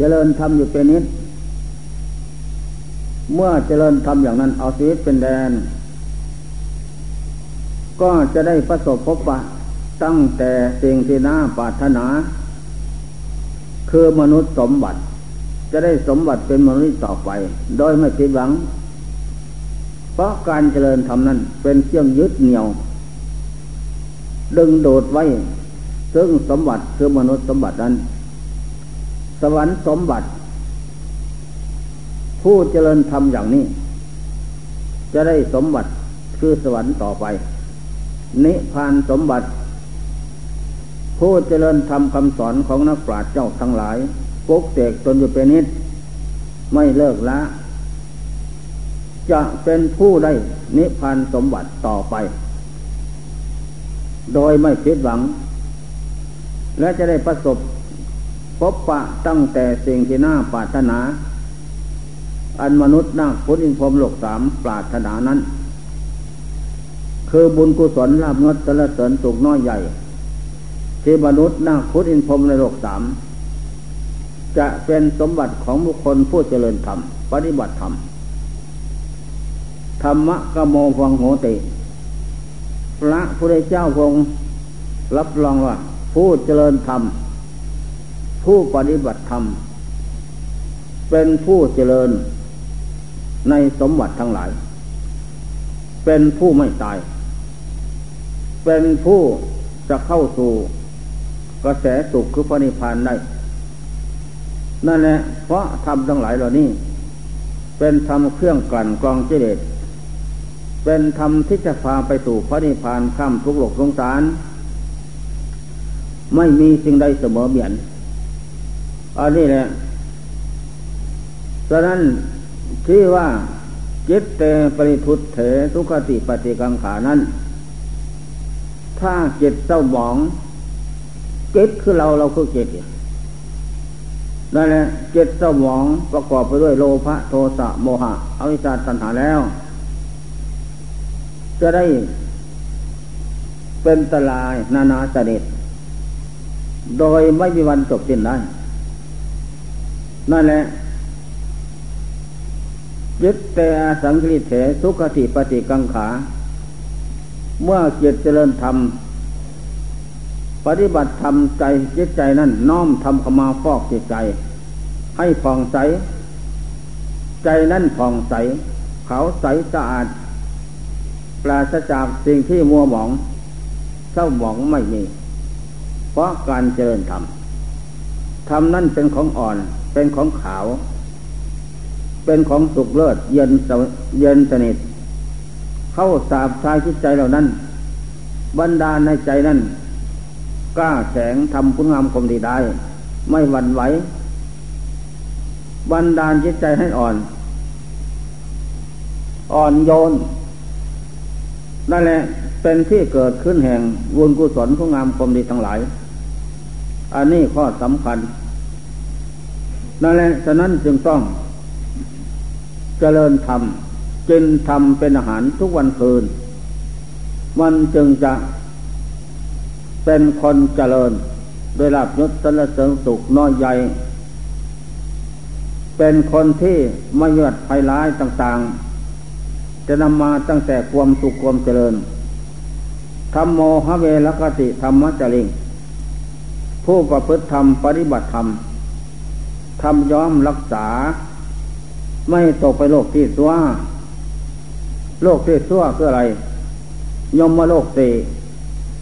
เจริญธรรมอยู่เป็นนิดเมื่อเจริญธรรมอย่างนั้นเอาชีวิตเป็นแดนก็จะได้ประสบพบปะตั้งแต่สิ่งที่น่าปรารถนาคือมนุษย์สมบัติจะได้สมบัติเป็นมนุษย์ต่อไปโดยไม่ผิดหวังเพราะการเจริญธรรมนั้นเป็นเครื่องยึดเหนี่ยวดึงโดดไว้ซึ่งสมบัติคือมนุษย์สมบัตินั้นสวรรค์สมบัติผู้เจริญธรรมอย่างนี้จะได้สมบัติคือสวรรค์ต่อไปนิพพานสมบัติผู้เจริญธรรมคำสอนของนักปราชญ์เจ้าทั้งหลายปลุกเสกตนอยู่เป็นนิจไม่เลิกละจะเป็นผู้ได้นิพพานสมบัติต่อไปโดยไม่ผิดหวังและจะได้ประสบพบปะตั้งแต่สิ่งที่น่าปรารถนาอันมนุษย์นาคพุทธอินทร์พรหมโลกสามปรารถนานั้นคือบุญกุศลลาภยศสรรเสริญสุขน้อยใหญ่ที่มนุษย์นาคพุทธอินทร์พรหมในโลกสามจะเป็นสมบัติของบุคคลผู้เจริญธรรมปฏิบัติธรรมธรรมะกโมวังโหติพระพุทธเจ้าทรงรับรองว่าผู้เจริญธรรมผู้ปฏิบัติธรรมเป็นผู้เจริญในสมบัติทั้งหลายเป็นผู้ไม่ตายเป็นผู้จะเข้าสู่กระแสสุขคือพระนิพพานได้นั่นแหละเพราะธรรมทั้งหลายเหล่านี้เป็นธรรมเครื่องกลั่นกรองกิเลสเป็นธรรมที่จะพาไปสู่พระนิพพานข้ามทุกข์โลกสงสารไม่มีสิ่งใดเสมอเหมือนอันนี้แหละฉะนั้นที่ว่าจิตเตปริทุตเถสุขติปฏิกังขานั้นถ้าจิตเศร้าหมองจิตคือเราคือจิตนั่นแหละจิตเศร้าหมองประกอบไปด้วยโลภะโทสะโมหะอวิชชาตัณหาแล้วจะได้เป็นตลายนานาชนิดโดยไม่มีวันจบสิ้นได้นั่นแหละจิตเตสังกิริเถสุขติปฏิกังขาเมื่อจิตเจริญธรรมปฏิบัติธรรมใจจิตใจนั้นน้อมทำขมาฟอกจิตใจให้ผ่องใสใจนั้นผ่องใสขาวใสสะอาดปราศจากสิ่งที่มัวหมองเศร้าหมองไม่มีเพราะการเจริญธรรมธรรมนั้นเป็นของอ่อนเป็นของขาวเป็นของสุขเลิศเย็นสนิทเข้าสาบทรายจิตใจเหล่านั้นบรรดาในใจนั้นกล้าแสงทำคุณงามความดีได้ไม่หวั่นไหวบรรดาจิตใจให้อ่อนโยนนั่นแหละเป็นที่เกิดขึ้นแห่งบุญกุศลคุณงามความดีทั้งหลายอันนี้ข้อสำคัญนั่นแหละฉะนั้นจึงต้องเจริญธรรมกินธรรมเป็นอาหารทุกวันคืนมันจึงจะเป็นคนเจริญโดยลาภยศสรรเสริญสุขน้อยใหญ่เป็นคนที่ไม่หวั่นภัยร้ายต่างๆจะนำมาตั้งแต่ความสุขความเจริญธัมโมหเวรคติธัมมจริงผู้ประพฤติธรรมปฏิบัติธรรมทำย้อมรักษาไม่ตกไปโลกที่ชั่วโลกที่ชั่วคืออะไรยมโลกสี่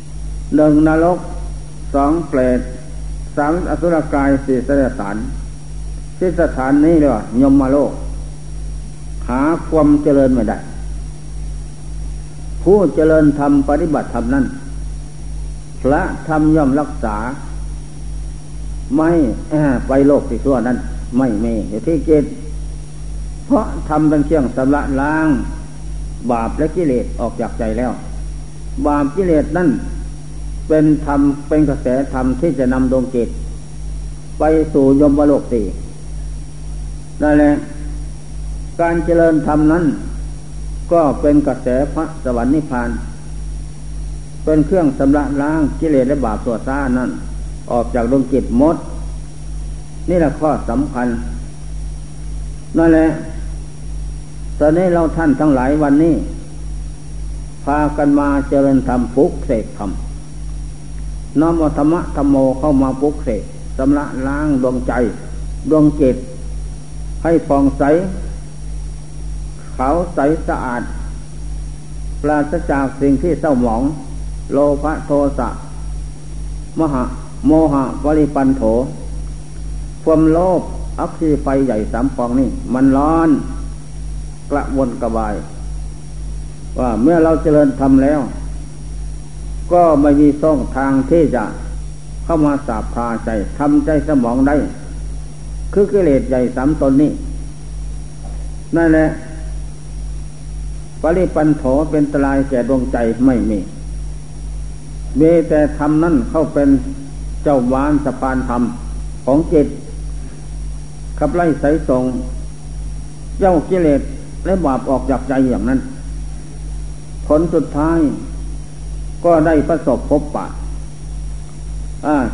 1นรก2เปรต3อสุรกาย4สัตว์สารที่สถานนี้เรียกว่ายมโลกหาความเจริญไม่ได้ผู้เจริญธรรมปฏิบัติธรรมนั้นพระธรรมย่อมรักษาไม่ไปโลกที่ชั่วนั้นไม่มีอยู่ที่จิตเพราะธรรมเป็นเครื่องชำระล้างบาปและกิเลสออกจากใจแล้วบาปกิเลสนั้นเป็นธรรมเป็นกระแสธรรมที่จะนำดวงจิตไปสู่ยมโลกตีนั่นแหละการเจริญธรรมนั้นก็เป็นกระแสพระสวรรค์นิพพานเป็นเครื่องชำระล้างกิเลสและบาปตัวซ่านั่นออกจากดวงจิตหมด นี่แหละข้อสำคัญนั่นแหละตอนนี้เราท่านทั้งหลายวันนี้พากันมาเจริญธรรมปลุกเสกธรรมน้อมเอาธรรมะธรรมโมเข้ามาปลุกเสกชำระล้างดวงใจดวงจิตให้ฟองใสขาวใสสะอาดปราศจากสิ่งที่เศร้าหมองโลภะโทสะมหะโมหะปริปันโถความโลภอัคคีไฟใหญ่สามกองนี่มันร้อนกระวนกระวายว่าเมื่อเราเจริญธรรมแล้วก็ไม่มีช่องทางที่จะเข้ามาสาบพาใจทำใจสมองได้คือกิเลสใหญ่สามตนนี้นั่นแหละปริปันโถเป็นอันตรายแก่ดวงใจไม่มีมีแต่ธรรมนั่นเข้าเป็นเจ้าวานสะพานธรรมของจิตขับไล่ไสส่งเจ้ากิเลสและบาปออกจากใจอย่างนั้นผลสุดท้ายก็ได้ประสบพบปะ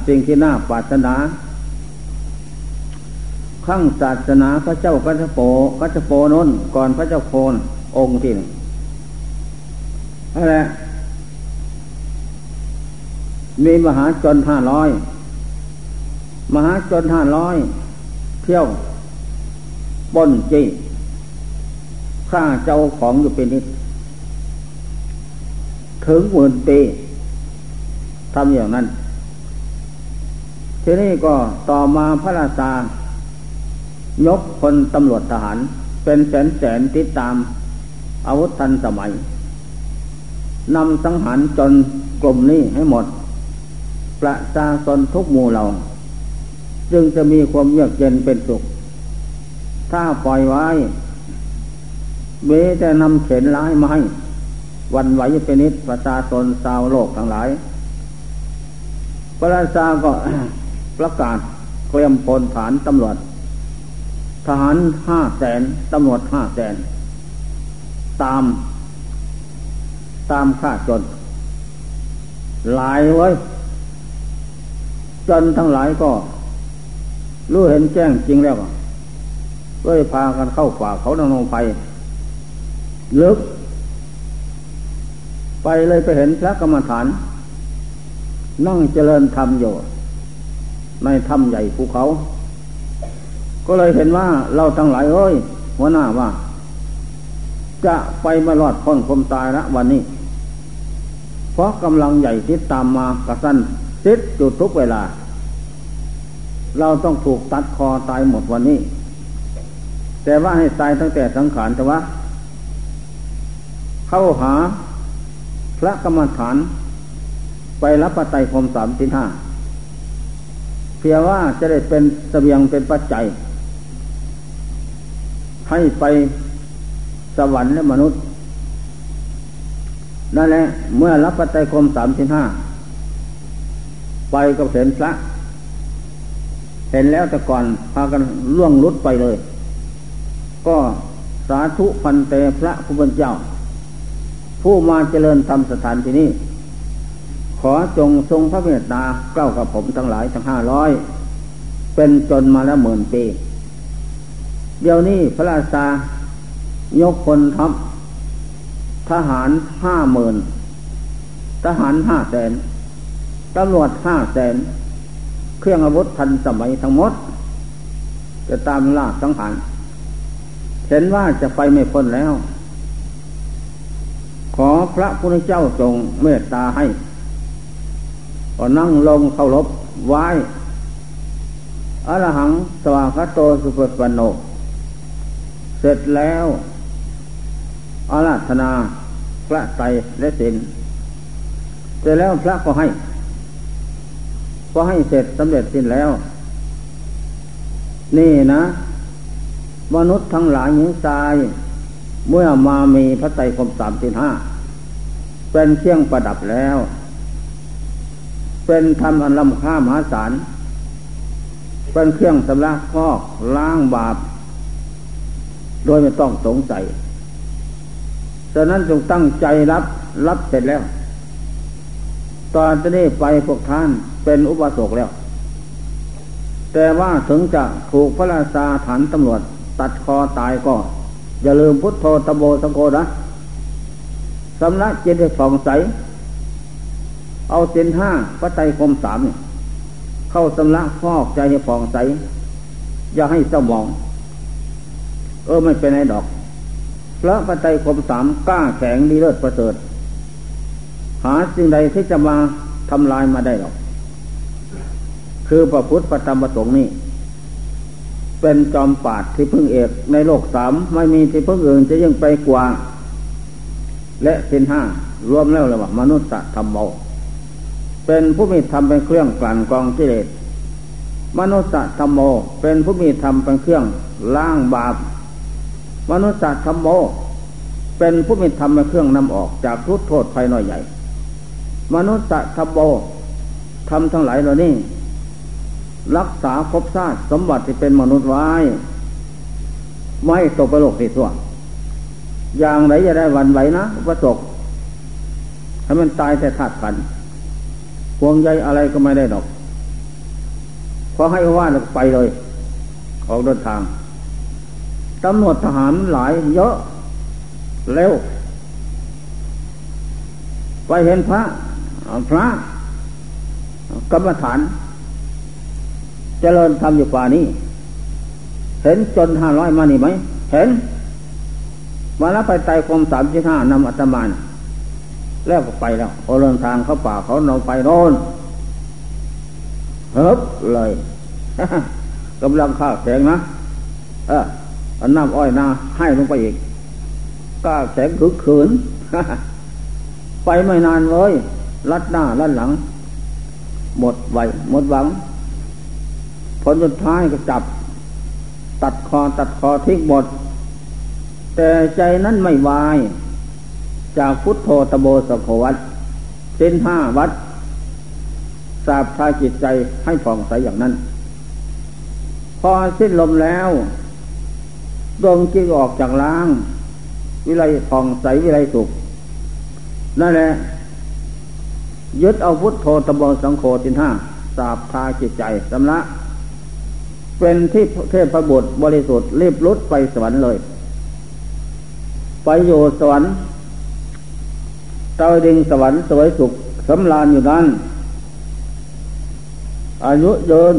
สิ่งที่น่าปรารถนาข้างศาสนาพระเจ้ากัจจโปนนก่อนพระเจ้าโคนองค์ที่หนึ่งนั่นแหละมีมหาชน500เที่ยวปล้นจี้ฆ่าเจ้าของอยู่เป็นนิดถึง10,000 ปีทำอย่างนั้นทีนี้ก็ต่อมาพระราชายกพลตำรวจทหารเป็นแสนๆติดตามอาวุธทันสมัยนำสังหารจนกลุ่มนี้ให้หมดประชาชนทุกหมู่เหล่าจึงจะมีความเยือกเย็นเป็นสุขถ้าปล่อยไว้เว้แต่นำเข็นร้ายมาให้วันไหวเป็นนิดประชาชนชาวโลกทั้งหลายพระราชาก็ ประกาศเตรียมพลฐานตำรวจทหาร 500,000 ตำรวจ 500,000 ตามฆ่าจนหลายเว้ยจนทั้งหลายก็รู้เห็นแจ้งจริงแล้วก็เลยพากันเข้าป่าเขานำลงไปลึกไปเลยไปเห็นพระกรรมฐานนั่งเจริญธรรมอยู่ในถ้ำใหญ่ภูเขาก็เลยเห็นว่าเราทั้งหลายเอ้ยหัวหน้าว่าจะไปมารอดพ้นความตายละวันนี้เพราะกำลังใหญ่ที่ตามมากระสั้นติดอยู่ทุกเวลาเราต้องถูกตัดคอตายหมดวันนี้แต่ว่าให้ตายตั้งแต่สังขารแต่ว่าเข้าหาพระกรรมฐานไปรับปัจจัยพรหม3 ศีล 5เพื่อว่าจะได้เป็นเสบียงเป็นปัจจัยให้ไปสวรรค์และมนุษย์นั่นแหละเมื่อรับปัจจัยพรหม3 ศีล 5ไปกับเห็นพระเห็นแล้วแต่ก่อนพากันล่วงลุดไปเลยก็สาธุพันเตพระผู้เป็นเจ้าผู้มาเจริญธรรมสถานที่นี้ขอจงทรงพระเมตตาเก้ากับผมทั้งหลายทั้ง500เป็นจนมาแล้ว10,000 ปีเดี๋ยวนี้พระราชายกพลทัพทหาร 50,000 ทหาร 500,000 ตำรวจ 500,000เครื่องอาวุธทันสมัยทั้งหมดจะตามล่าสังหารเห็นว่าจะไปไม่พ้นแล้วขอพระพุทธเจ้าทรงเมตตาให้ก็นั่งลงเคารพไหว้อรหังสวากาโตสุปฏิปันโนเสร็จแล้วอาราธนาพระไตรและศีลเสร็จแล้วพระก็ให้เสร็จสำเร็จสิ้นแล้วนี่นะมนุษย์ทั้งหลายหญิงชายเมื่อมามีพระไตรกรม3 ศีล 5เป็นเครื่องประดับแล้วเป็นธรรมอันล้ำค่ามหาศาลเป็นเครื่องสำระข้อล้างบาปโดยไม่ต้องสงสัยฉะนั้นจงตั้งใจรับเสร็จแล้วตอนนี้ไปพวกท่านเป็นอุบาสกแล้ว แต่ว่าถึงจะถูกพระราชาฐานตำรวจตัดคอตายก็อย่าลืมพุทโธตโบสังโฆนะสำลักจิตให้ฝ่องใสเอาเส้นห้าพระไตรกรมสามเนี่ยเข้าสำลักฟอกใจให้ฝ่องใสอย่าให้เศร้าหมองไม่เป็นไรดอกพระปฏิคมสามกล้าแข็งดีเลิศประเสริฐหาสิ่งใดที่จะมาทำลายมาได้หรอกคือพระพุทธพระธรรมพระสงฆ์นี่เป็นจอมปราชญ์ที่พึ่งเอกในโลกสามไม่มีที่พึ่งอื่นจะยิ่งไปกว่าและศีลห้ารวมแล้วเลยว่ามนุษย์ธรรมโมเป็นผู้มีธรรมเป็นเครื่องกลั่นกรองกิเลสมนุษย์ธรรมโมเป็นผู้มีธรรมเป็นเครื่องล้างบาปมนุษย์ธรรมโมเป็นผู้มีธรรมเป็นเครื่องนำออกจากทุกข์โทษภัยน้อยใหญ่มนุษย์ธรรมโมทำทั้งหลายเหล่านี้รักษาภพชาติสมบัติที่เป็นมนุษย์ไว้ไม่ตกไปโลกที่ตัวอย่างไรอย่าได้หวั่นไหวนะอุปสงค์ให้มันตายแต่ธาตุขันธ์ห่วงใยอะไรก็ไม่ได้หรอกพอให้ว่าแล้วไปเลยออกเดินทางตำรวจทหารหลายเยอะเร็วไปเห็นพระกรรมฐานเจริญธรรมอยู่ป่านี้เห็นจน500มานี่ไหมเห็นมาแล้วไปไต่กรม35นำอาตมาแล้วก็ไปแล้วออกเดินทางเข้าป่าเขานำไปโน่นเฮิบเลยกำลังข้าแข็งนะเอาน้ำอ้อยนาให้ลงไปอีกก้าแข็งคึกขืนไปไม่นานเลยลัดหน้าลัดหลังหมดไหวหมดหวังผลสุดท้ายก็จับตัดคอทิ้งหมดแต่ใจนั้นไม่วายจากพุทโธตโบสโขวัตศีลห้าวัดสาบทาจิตใจให้ผ่องใสอย่างนั้นพอสิ้นลมแล้วดวงจิตออกจากล้างวิไลผ่องใสวิไลสุขนั่นแหละยึดเอาพุทโธตโบสังโฆศีลห้าสาบทาจิตใจสำละเป็นที่เทพบุตรบริสุทธิ์รีบลุดไปสวรรค์เลยไปอยู่สวรรค์เตาดิงสวรรค์สวยสุขสำราญอยู่นั้นอายุเดิน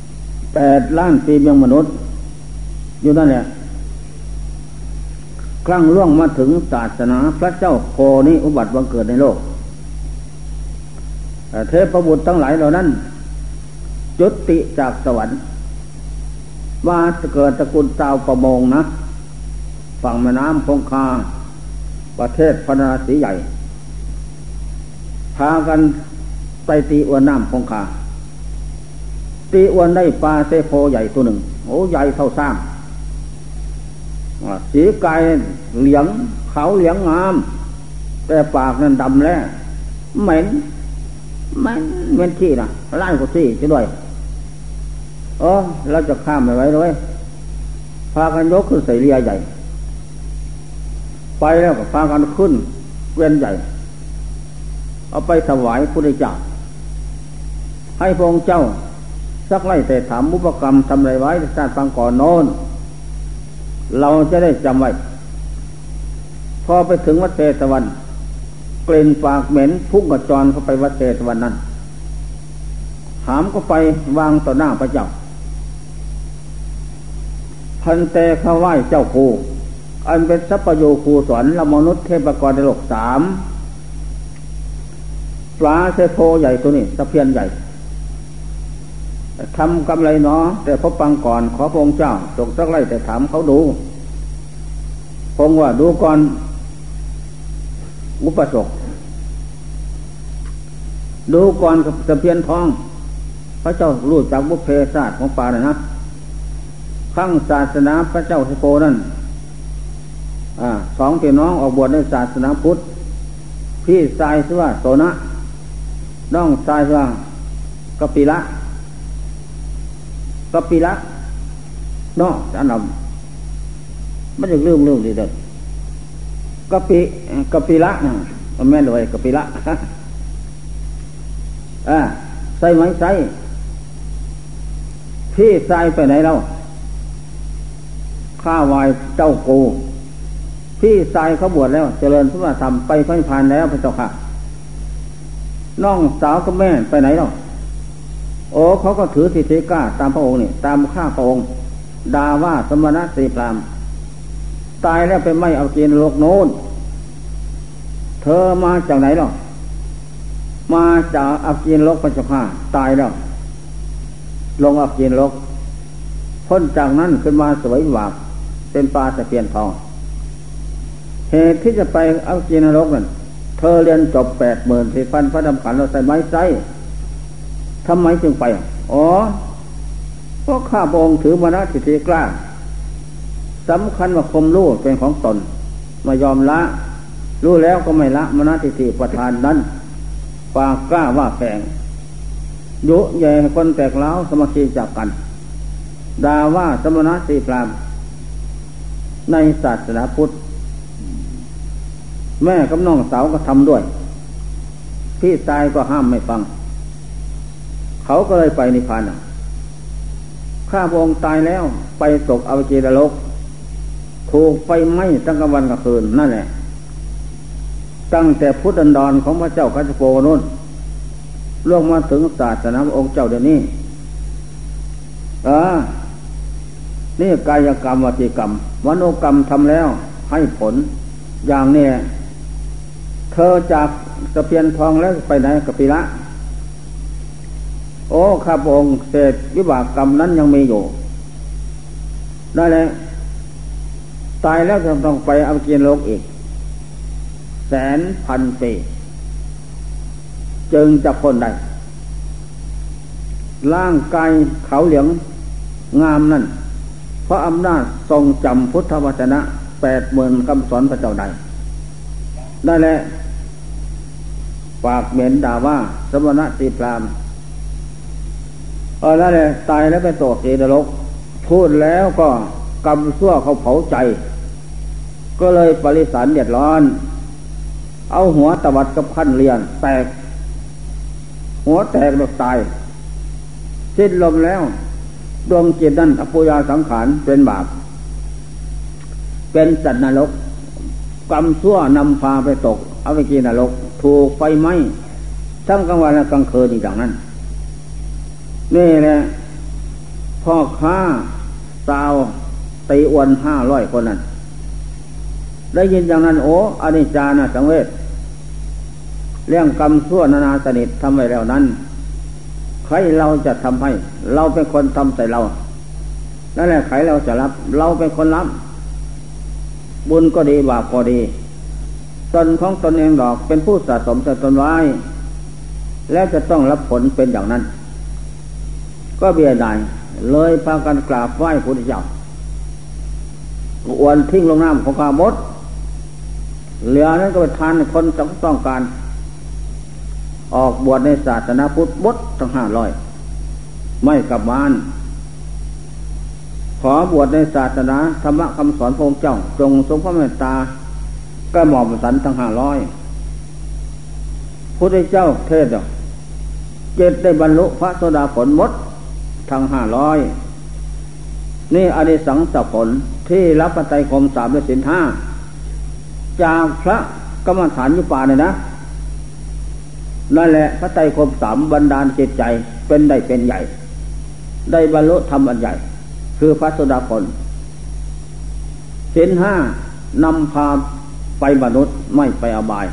8 ล้านปียังมนุษย์อยู่นั่นแหละครั้งล่วงมาถึงศาสนาพระเจ้าโคนี้อุบัติบังเกิดในโลกเทพบุตรทั้งหลายเหล่านั้นจุติจากสวรรค์มาเกิดตระกูลชาวประมงนะฝั่งแม่น้ำคงคาประเทศพระนราศีใหญ่พากันไปตีอวนน้ำคงคาตีอวนได้ปลาเซโคใหญ่ตัวหนึ่งใหญ่เท่าซ้ำสีกายเหลืองขาวเหลืองงามแต่ปากนั้นดำแล้วเหม็นขี้นะไล่กูซี่จะด้วยเราจะข้ามไปไว้เลยพากันยกขึ้นใส่เรือใหญ่ไปแล้วก็พากันขึ้นเกวียนใหญ่เอาไปถวายพระพุทธเจ้าให้พระองค์เจ้าสักไล่แต่ถามบุพกรรมทำไรไว้ชาติปางก่อนโน้นเราจะได้จำไว้พอไปถึงวัดเชตวันเกลิ่นปากเหม็นพุ่งกระจรเข้าไปวัดเชตวันนั้นหามก็ไปวางต่อหน้าพระเจ้าพันเตเขาไหว้เจ้าครูอันเป็นทรัพโยครูสอนละมนุษย์เทพกรในโลกสามปลาเซโพใหญ่ตัวนี้สะเพียนใหญ่ทำกำไรเนาะแต่พบปังก่อนขอพระองค์เจ้าจงสักไล่แต่ถามเขาดูพงว่าดูก่อนอุปสงค์ดูก่อนสะเพียนทองพระเจ้ารู้จักบุพเพศาสตร์ของป่านะขั้งศาสนาพระเจ้าเทโพนั่นสองพี่น้องออกบวชในศาสนาพุทธพี่ชายชื่อว่าโสนะน้องชายชื่อว่ากปิละน้องจะนำไม่จะลืมดีเด็ดกปิละนะแม่เลยกปิละใส่ไหมใส่ พี่ชายไปไหนแล้วข้าวายเจ้ากูพี่ชายเขาบวชแล้วเจริญพุทธธรรมไปพระนิพพานแล้วพระเจ้าค่ะน้องสาวกับแม่ไปไหนแล้วโอ้เขาก็ถือสิทธิกล้าตามพระองค์นี่ตามข้าพระองค์ดาว่าสมณะสีพรามตายแล้วไปไม่เอาเกณฑ์โลกโน้นเธอมาจากไหนหรอมาจากอับเกณฑ์โลกพระเจ้าค่ะตายแล้วลงอับเกณฑ์โลกพ้นจากนั้นขึ้นมาสวยหวาบเป็นปลาตะเพียนทองเหตุที่จะไปอับเกณฑ์โลกนั่นเธอเรียนจบ 84,000 พระดำขันเราใส่ไม้ไส้ทำไมจึงไปอ๋อเพราะข้าพระองค์ถือมรณะสิทธิกล้าสำคัญว่าความรู้เป็นของตนมายอมละรู้แล้วก็ไม่ละมรณะสิทธิประทานนั้นปากกล้าว่าแฝงยุแย่คนแตกเล้าสมาธิจับกันดาว่าสมณะสีพรามในศาสนาพุทธแม่กับน้องสาวก็ทำด้วยพี่ชายก็ห้ามไม่ฟังเขาก็เลยไปนิพพานข้าพระองค์ตายแล้วไปตกอเวจีนรกถูกไฟไหม้ตั้งกลางวันกลางคืนนั่นแหละตั้งแต่พุทธันดรของพระเจ้ากัจจโปนุ่นล่วงมาถึงศาสนาองค์เจ้าเดี๋ยวนี้นี่กายกรรมวจีกรรมมโนกรรมทำแล้วให้ผลอย่างนี้เธอจากตะเพียนทองแล้วไปไหนกะปิละโอ้ข้าพระองค์เศษวิบากกรรมนั้นยังมีอยู่ได้เลยตายแล้วจะต้องไปอเวจีนรกอีกแสนพันปีจึงจะพ้นได้ร่างกายขาวเหลืองงามนั่นเพราะอำนาจทรงจำพุทธวจนะ 80,000 คำสอนพระเจ้าใดได้แหละปากเหม็นด่าว่าสมณะสีพรามได้แหละตายแล้วไปตกเอตโลกพูดแล้วก็กำซั่วเขาเผาใจก็เลยปริสารเดือดร้อนเอาหัวตวัดกับขั้นเรียนแตกหัวแตกหลุดตายสิ้นลมแล้วดวงจิตนั้นอปุญญาสังขารเป็นบาปเป็นสัตว์นรกกรรมชั่วนำพาไปตกเอาไปกินนรกถูกไฟไหม้ทั้งกลางวันและกลางคืนอย่างนั้นนี่แหละพ่อค้าสาวตีอวน500คนนั้นได้ยินอย่างนั้นโอ้อนิจจานะสังเวชเรื่องกรรมชั่วนานาสนิททำไว้แล้วนั้นใครเราจะทำให้เราเป็นคนทำใส่เรานั่นแหละใครเราจะรับเราเป็นคนรับบุญก็ดีบาปก็ดีตนของตนเองดอกเป็นผู้สะสมแต่ตนไว้แล้วจะต้องรับผลเป็นอย่างนั้นก็เบียดายเลยพากันกราบไหว้พระพุทธเจ้าอวนทิ้งลงน้ำของข้ามดเหลือนั้นก็ไปทานคนต้องการออกบวชในศาสนาพุทธบดทั้ง500ไม่กลับบ้านขอบวชในศาสนาธรรมะคำสอนพระองค์เจ้าจงทรงพระเมตตากระหม่อมสันทั้ง500พุทธเจ้าเทศน์เจตได้บรรลุพระโสดาผลมดทั้ง500นี่อนิสังสผลที่รับปัจจัยคม3และศีล5จากพระกรรมฐานยุปาเนี่ยนะนั่นแหละพระไตรคม3บรรดาลจิตใจเป็นได้เป็นใหญ่ได้บรรลุธรรมอันใหญ่คือพระโสดาผลศีล5นำพาไปมนุษย์ไม่ไปอบาย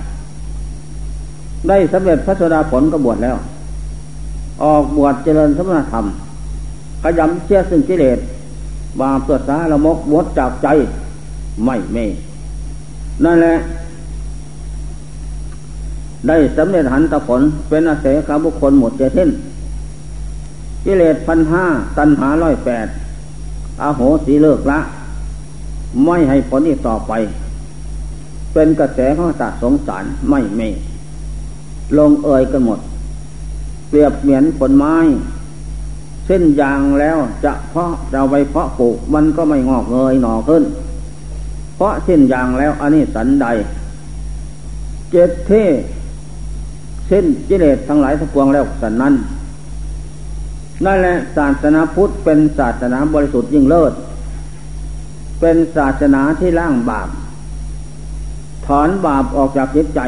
ได้สำเร็จพระโสดาผลก็บวชแล้วออกบวชเจริญสมณธรรมขยำเชื่อซึ่งกิเลสบาปตัวสาละมกหมดจากใจไม่มีนั่นแหละได้สำเร็จหันตผลเป็นอาเสขบุคคลหมดเจริญกิเลส 1,500 ตัณหา 108 อโหสิเลิกละไม่ให้ผลอีกต่อไปเป็นกระแสของสัตว์สงสารไม่มีลงเอ่ยกันหมดเปรียบเหมือนผลไม้เส้นยางแล้วจะเพาะเราไปเพาะปลูกมันก็ไม่งอกเงยหน่อขึ้นเพราะเส้นยางแล้วอันนี้สันใดเจ็ดเท่เส้นกิเลสทั้งหลายทั้งปวงแล้วสันนั้น นั่นแหละศาสนาพุทธเป็นศาสนาบริสุทธิ์ยิ่งเลิศเป็นศาสนาที่ล้างบาปถอนบาปออกจากจิตใจ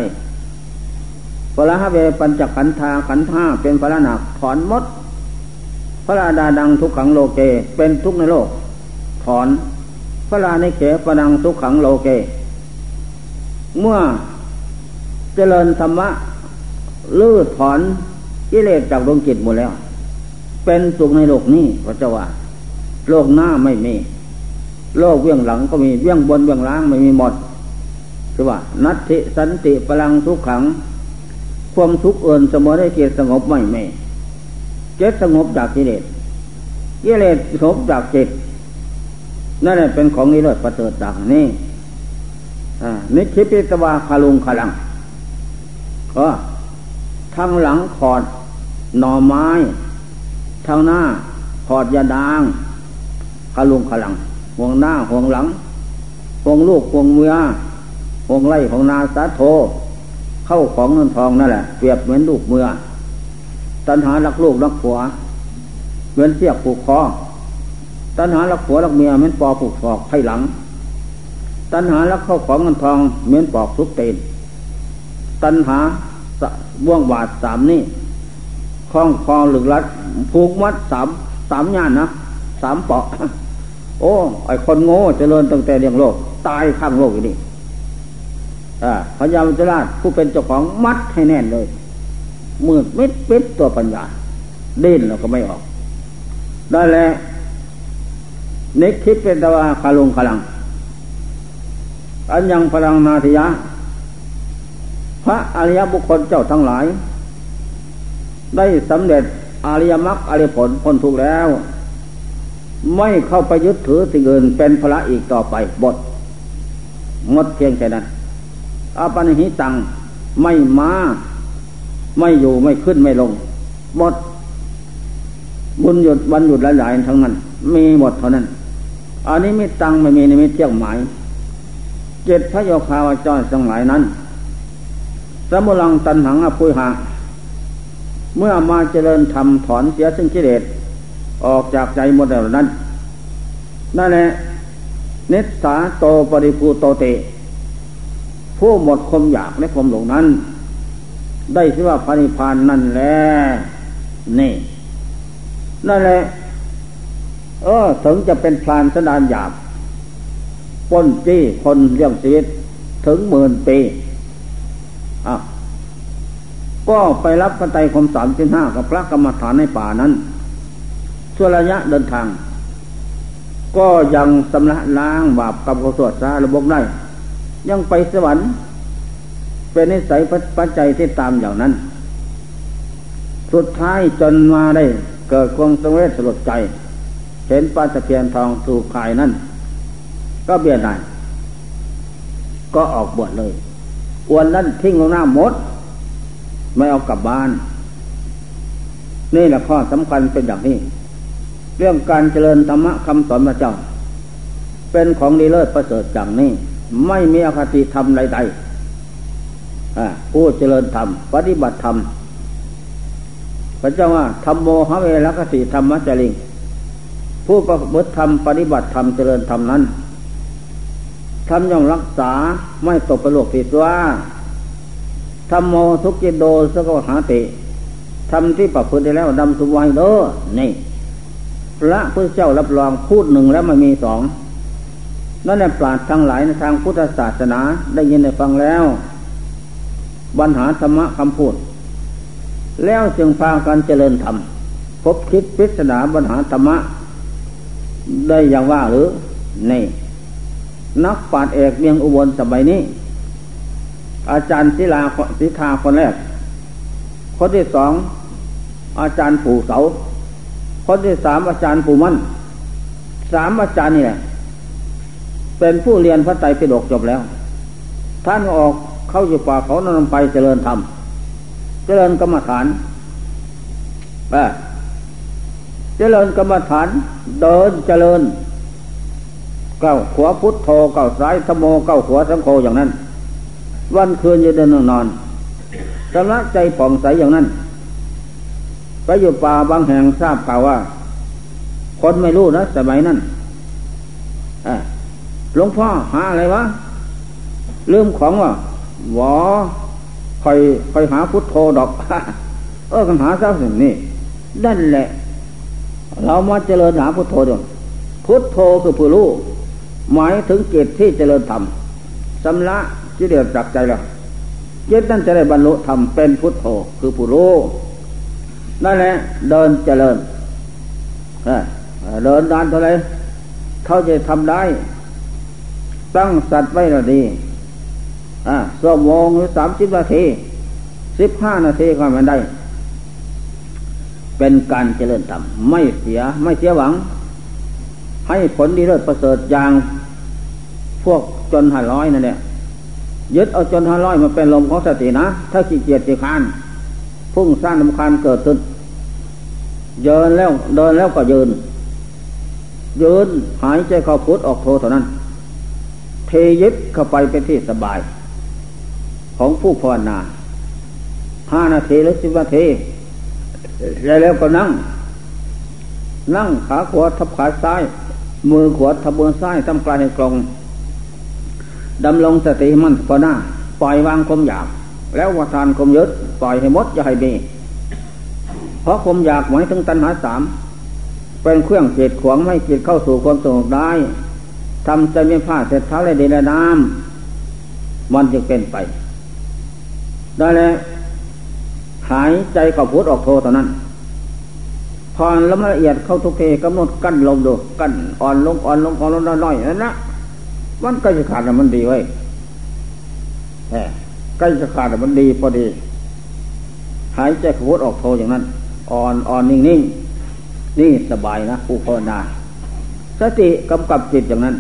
พระหะเวปัญจขันธาขันธ์ห้าเป็นพระหนักถอนหมดพระราดาดังทุกขังโลเกเป็นทุกในโลกถอนพระรานิเขปนังทุกขังโลเกเมื่อเจริญธรรมะลื้อถอนกิเลสจากดวงจิตหมดแล้วเป็นสุขในโลกนี้พระเจ้าว่าโลกหน้าไม่มีโลกเวียงหลังก็มีเวียงบนเวียงล่างไม่มีหมดคือว่านัตถิสันติพลังทุกขังความทุกข์เอิญเสมอได้เกียรติสงบไม่มีเจตสงบจากกิเลสกิเลสสงบจากจิตนั่นแหละเป็นของนิโรธประเสริฐต่างนี้นิคิปิตวาคาลุงคลังก็ทางหลังขอดหน่อไม้ทางหน้าขอดยาดางคาลุงคลังห่วงหน้าห่วงหลังห่วงลูกห่วงเมียห่วงไร่ของนาสาโทเข้าของเงินทองนั่นแหละเปรียบเหมือนลูกเมียตัณหารักลูกรักผัวเหมือนเสียบผูกคอตัณหารักผัวรักเมียเหมือนปอผูกศอกไผ่หลังตัณหารักเข้าของเงินทองเหมือนปอกทุบตีนตัณหาบ่วงบาดสามนี่คล้องคอหลึกลัดผูกมัดสามย่านนะสามเปาะ โอ้ไอคนโง่เจริญตั้งแต่เลี้ยงโลกตายข้างโลกอยู่นี่พญามัจจุราชผู้เป็นเจ้าของมัดให้แน่นเลยมืดมิดปิดตัวปัญญาเด่นแล้วก็ไม่ออกได้แล้วเนกคิดเป็นตวาคาลุงคลังอันยังพลังนาธิยะพระอริยบุคคลเจ้าทั้งหลายได้สำเร็จอริยมรรคอริยผลพ้นทุกข์แล้วไม่เข้าไปยึดถือสิ่งอื่นเป็นพระอีกต่อไปบทหมดเพียงแค่นั้นอปนิหิตังไม่มาไม่อยู่ไม่ขึ้นไม่ลงหมดบุญหยุดวันหยุดหลายๆทั้งนั้นมีหมดเท่านั้นอันนี้ไม่ตังไม่มีนิมิตเที่ยงหมายเจ็ดพระโยคาวาจรทั้งหลายนั้นสมุลังตันหังอภุยหะเมื่อมาเจริญธรรมถอนเสียซึ่งกิเลสออกจากใจหมดเหล่านั้นนั่นแหละนิสสาโตปริภูโตเตผู้หมดความอยากและความหลงนั้นได้ชื่อว่าพระนิพพานนั่นแหละนี่นั่นแหละถึงจะเป็นพรานสันดานหยาบปล้นจี้คนเลี้ยงชีวิตถึงหมื่นปีก็ไปรับพระไตรคม35กับพระกรรมฐานในป่านั้นชั่วระยะเดินทางก็ยังสำระล้างบาปกรรมของสวดสาระบบได้ยังไปสวรรค์เป็นนิสัยปัจจัยที่ตามอย่างนั้นสุดท้ายจนมาได้เกิดความสังเวชสลดใจเห็นปลาตะเพียนทองถูกขายนั่นก็เบียดได้ก็ออกบวชเลยอวนนั่นทิ้งลงหน้าหมดไม่เอากลับบ้านนี่แหละข้อสำคัญเป็นอย่างนี้เรื่องการเจริญธรรมะคำสอนพระเจ้าเป็นของดีเลิศประเสริฐอย่างนี้ไม่มีอคติธรรมใดๆผู้เจริญธรรมปฏิบัติธรรมพระเจ้าว่าธัมโมหะเวรคติธรรมจริงผู้ประพฤติธรรมปฏิบัติธรรมเจริญธรรมนั้นธรรมย่อมรักษาไม่ตกไปโลกผิดว่าธัมโมทุกขิโดสกหาติธรรมที่ประพฤติได้แล้วดำสุไว้เด้อนี่พระพุทธเจ้ารับรองพูดหนึ่งแล้วมันมีสองนั่นแหละปราชญ์ทั้งหลายในทางพุทธศาสนาได้ยินได้ฟังแล้วบรรหารธรรมะคำพูดแล้วจึงพากันเจริญธรรมพบคิดปริศนาบรรหารธรรมะได้อย่างว่าหรือนี่นักปราชญ์เอกเมืองอุบลสมัยนี้อาจารย์ศิลาศิธาคนแรกคนที่สองอาจารย์ปู่เสาคนที่สามอาจารย์ปู่มั่นสามอาจารย์นี่แหละเป็นผู้เรียนพระไตรปิฎกจบแล้วท่านออกเข้าอยู่ป่าเขานนไปเจริญธรรมเจริญกรรมฐานเจริญกรรมฐานเดินเจริญเก้าขวาพุทโธเก้าซ้ายธโมเก้าขวาสังโฆอย่างนั้นวันคืนยืนเดินนอนสำลักใจผ่องใสอย่างนั้น ไปอยู่ป่าบางแห่งทราบข่าวว่าคนไม่รู้นะสมัยนั้นหลวงพ่อหาอะไรวะลืมของวะหวอคอยหาพุทโธดอกกันหาทราบสิ่งนี้นั่นแหละเรามาเจริญหาพุทโธดอกพุทโธคือผู้รู้หมายถึงจิตที่เจริญธรรมสำละจิตเดือดจากใจแล้วจิตนั่นจะได้บรรลุธรรมเป็นพุทโธคือผู้รู้นั่นแหละเดินเจริญเดินนานเท่าไรเขาจะทำได้ตั้งสัตว์ไว้หน่อยดี2 ชั่วโมงหรือ30 นาที15 นาทีก็มันได้เป็นการเจริญธรรมไม่เสียหวังให้ผลดีเลิศประเสริฐอย่างพวกจน500นั่นแหละยึดเอาจน500มาเป็นลมของสตินะถ้าขี้เกียจขี้คร้านพุ่งสร้างรำคาญเกิดขึ้นเดินแล้วก็ยืนหายใจเข้าพุทออกโทเท่านั้นเทยึดเข้าไปเป็นที่สบายของผู้ภาวนา5 นาทีหรือ10 นาทีแล้วก็นั่งขาขวาทับขาซ้ายมือขวาทับมือซ้ายทำกลายให้ตรงดำลงสติมั่นภาวนาปล่อยวางความอยากแล้วว่าทานความยึดปล่อยให้หมดอย่าให้มีเพราะความอยากหมายถึงตัณหา3เป็นเครื่องเกียดขวางไม่เกียดเข้าสู่ความสงบได้ทำใจไม่พลาดเสร็จเท้าและดินและน้ำมันจึงเป็นไปได้แล้วหายใจเข้าพุทออกโทตอนนั้นผ่อนลมละเอียดเข้าทุกเทกำหนดกั้นลมดูกั้นอ่อนลงน้อยๆนั่นนะมันใกล้จะขาดมันดีไว้ใกล้จะขาดมันดีพอดีหายใจเข้าพุทออกโทอย่างนั้นอ่อนนิ่งๆนี่สบายนะผู้ภาวนาสติกำกับจิตอย่างนั้น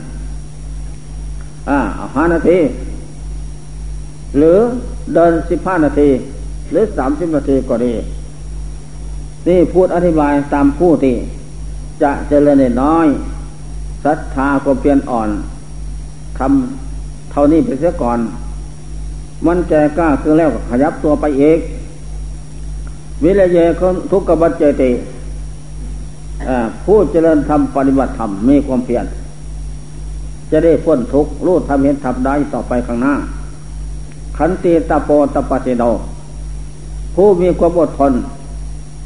5 นาทีหรือเดิน15 นาทีหรือ30 นาทีก็ดีนี่พูดอธิบายตามผู้ที่จะเจริญน้อยศรัทธาก็เปลี่ยนอ่อนทำเท่านี้ไปเสียก่อนมันใจกล้าคือแล้วขยับตัวไปเองวิริยะทุกขวัฏเจติผู้เจริญธรรมปฏิบัติธรรมมีความเพียรจะได้พ้นทุกข์รู้ธรรมเห็นธรรมได้ต่อไปข้างหน้าขันติตาโปตปะเจโนผู้มีความอดทน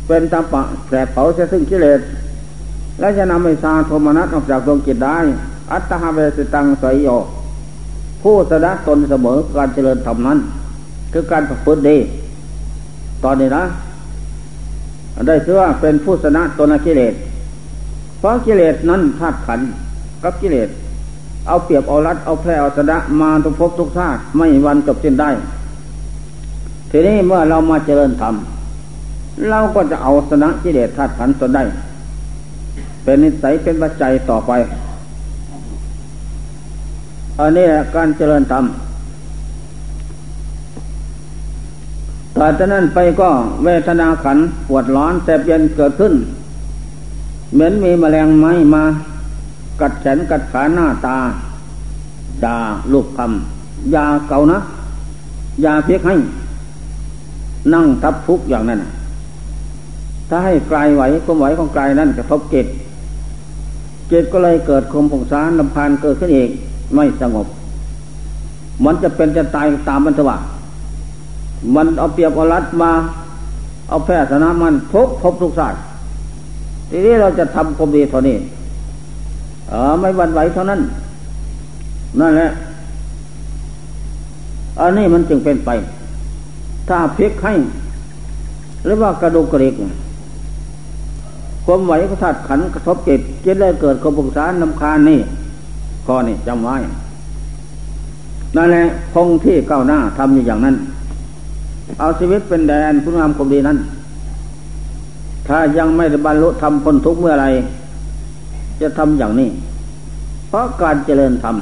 เป็นตาปะแผลเผาเสียซึ่งกิเลสและจะนำให้สาโทมนัสออกจากดวงจิตได้อัตตหาเวสตังสยโยผู้สละตนเสมอการเจริญธรรมนั้นคือการประพฤติดีตอนนี้นะได้ชื่อว่าเป็นผู้ชนะตนกิเลสเพราะกิเลสนั้นธาตุขันธ์กับกิเลสเอาเปรียบเอารัดเอาแพ้เอาชนะมาทุกภพทุกชาติไม่วันจบสิ้นได้ทีนี้เมื่อเรามาเจริญธรรมเราก็จะเอาชนะกิเลสธาตุขันธ์จนได้เป็นนิสัยเป็นปัจจัยต่อไปอันนี้การเจริญธรรมต่อจากนั้นไปก็เวทนาขันธ์ปวดร้อนแสบเย็นเกิดขึ้นเหมือนมีแมลงไม้มากัดแขนกัดขาหน้าตาด่าลูกคำยาเก่านะยาเพียกให้นั่งทับทุกอย่างนั้นถ้าให้กายไหวความไหวของกายนั้นกระทบจิตก็เลยเกิดความผงสารลำพานเกิดขึ้นเองไม่สงบมันจะเป็นจะตายตามมันจะว่ามันเอาเปรียบเอารัดมาเอาแพ้ชนะมันทุกทุกศาสตร์ทีนี้เราจะทำความดีเท่านี้ไม่หวั่นไหวเท่านั้นนั่นแหละอันนี้มันจึงเป็นไปถ้าพลิกให้หรือว่ากระดูกกระดิกความไหวก็ธาตุขันกระทบจิตได้เกิดความปรุงสารนำคานนี่ข้อนี้จำไว้นั่นแหละคงที่ก้าวหน้าทำอยู่อย่างนั้นเอาชีวิตเป็นแดนคุณงามความดีนั้นถ้ายังไม่ได้บรรลุธรรมพ้นทุกข์เมื่อไรจะทำอย่างนี้เพราะการเจริญธรรม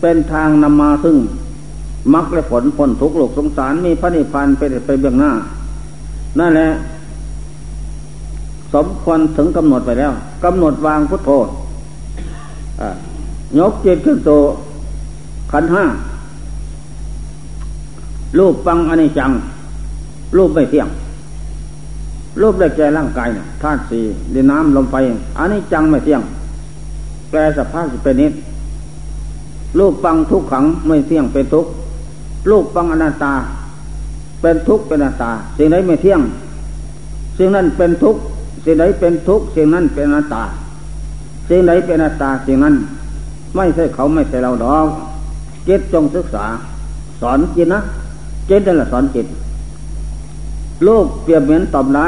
เป็นทางนำมาซึ่งมรรคและผลพ้นทุกข์โลกสงสารมีพระนิพพานไปเบื้องหน้านั่นแหละสมควรถึงกำหนดไปแล้วกำหนดวางพุทโธยกจิตขึ้นสู่ขันธ์5รูปปังอนิจจังรูปไม่เที่ยง รูปได้แก่ร่างกายธาตุสี่ดินน้ำลมไฟอันนี้จังไม่เที่ยงแปลสภาพเป็นนิจรูปปังทุกขังไม่เที่ยงเป็นทุกข์รูปปังอนัตตาเป็นทุกข์เป็นอนัตตาสิ่งใดไม่เที่ยงสิ่งนั้นเป็นทุกข์สิ่งใดเป็นทุกข์สิ่งนั้นเป็นอนัตตาสิ่งใดเป็นอนัตตาสิ่งนั้นไม่ใช่เขาไม่ใช่เราดอกจิตจงศึกษาสอนจิตนะจิตนั่นแหละสอนจิตโลกเปรียบเหมือนต่อมน้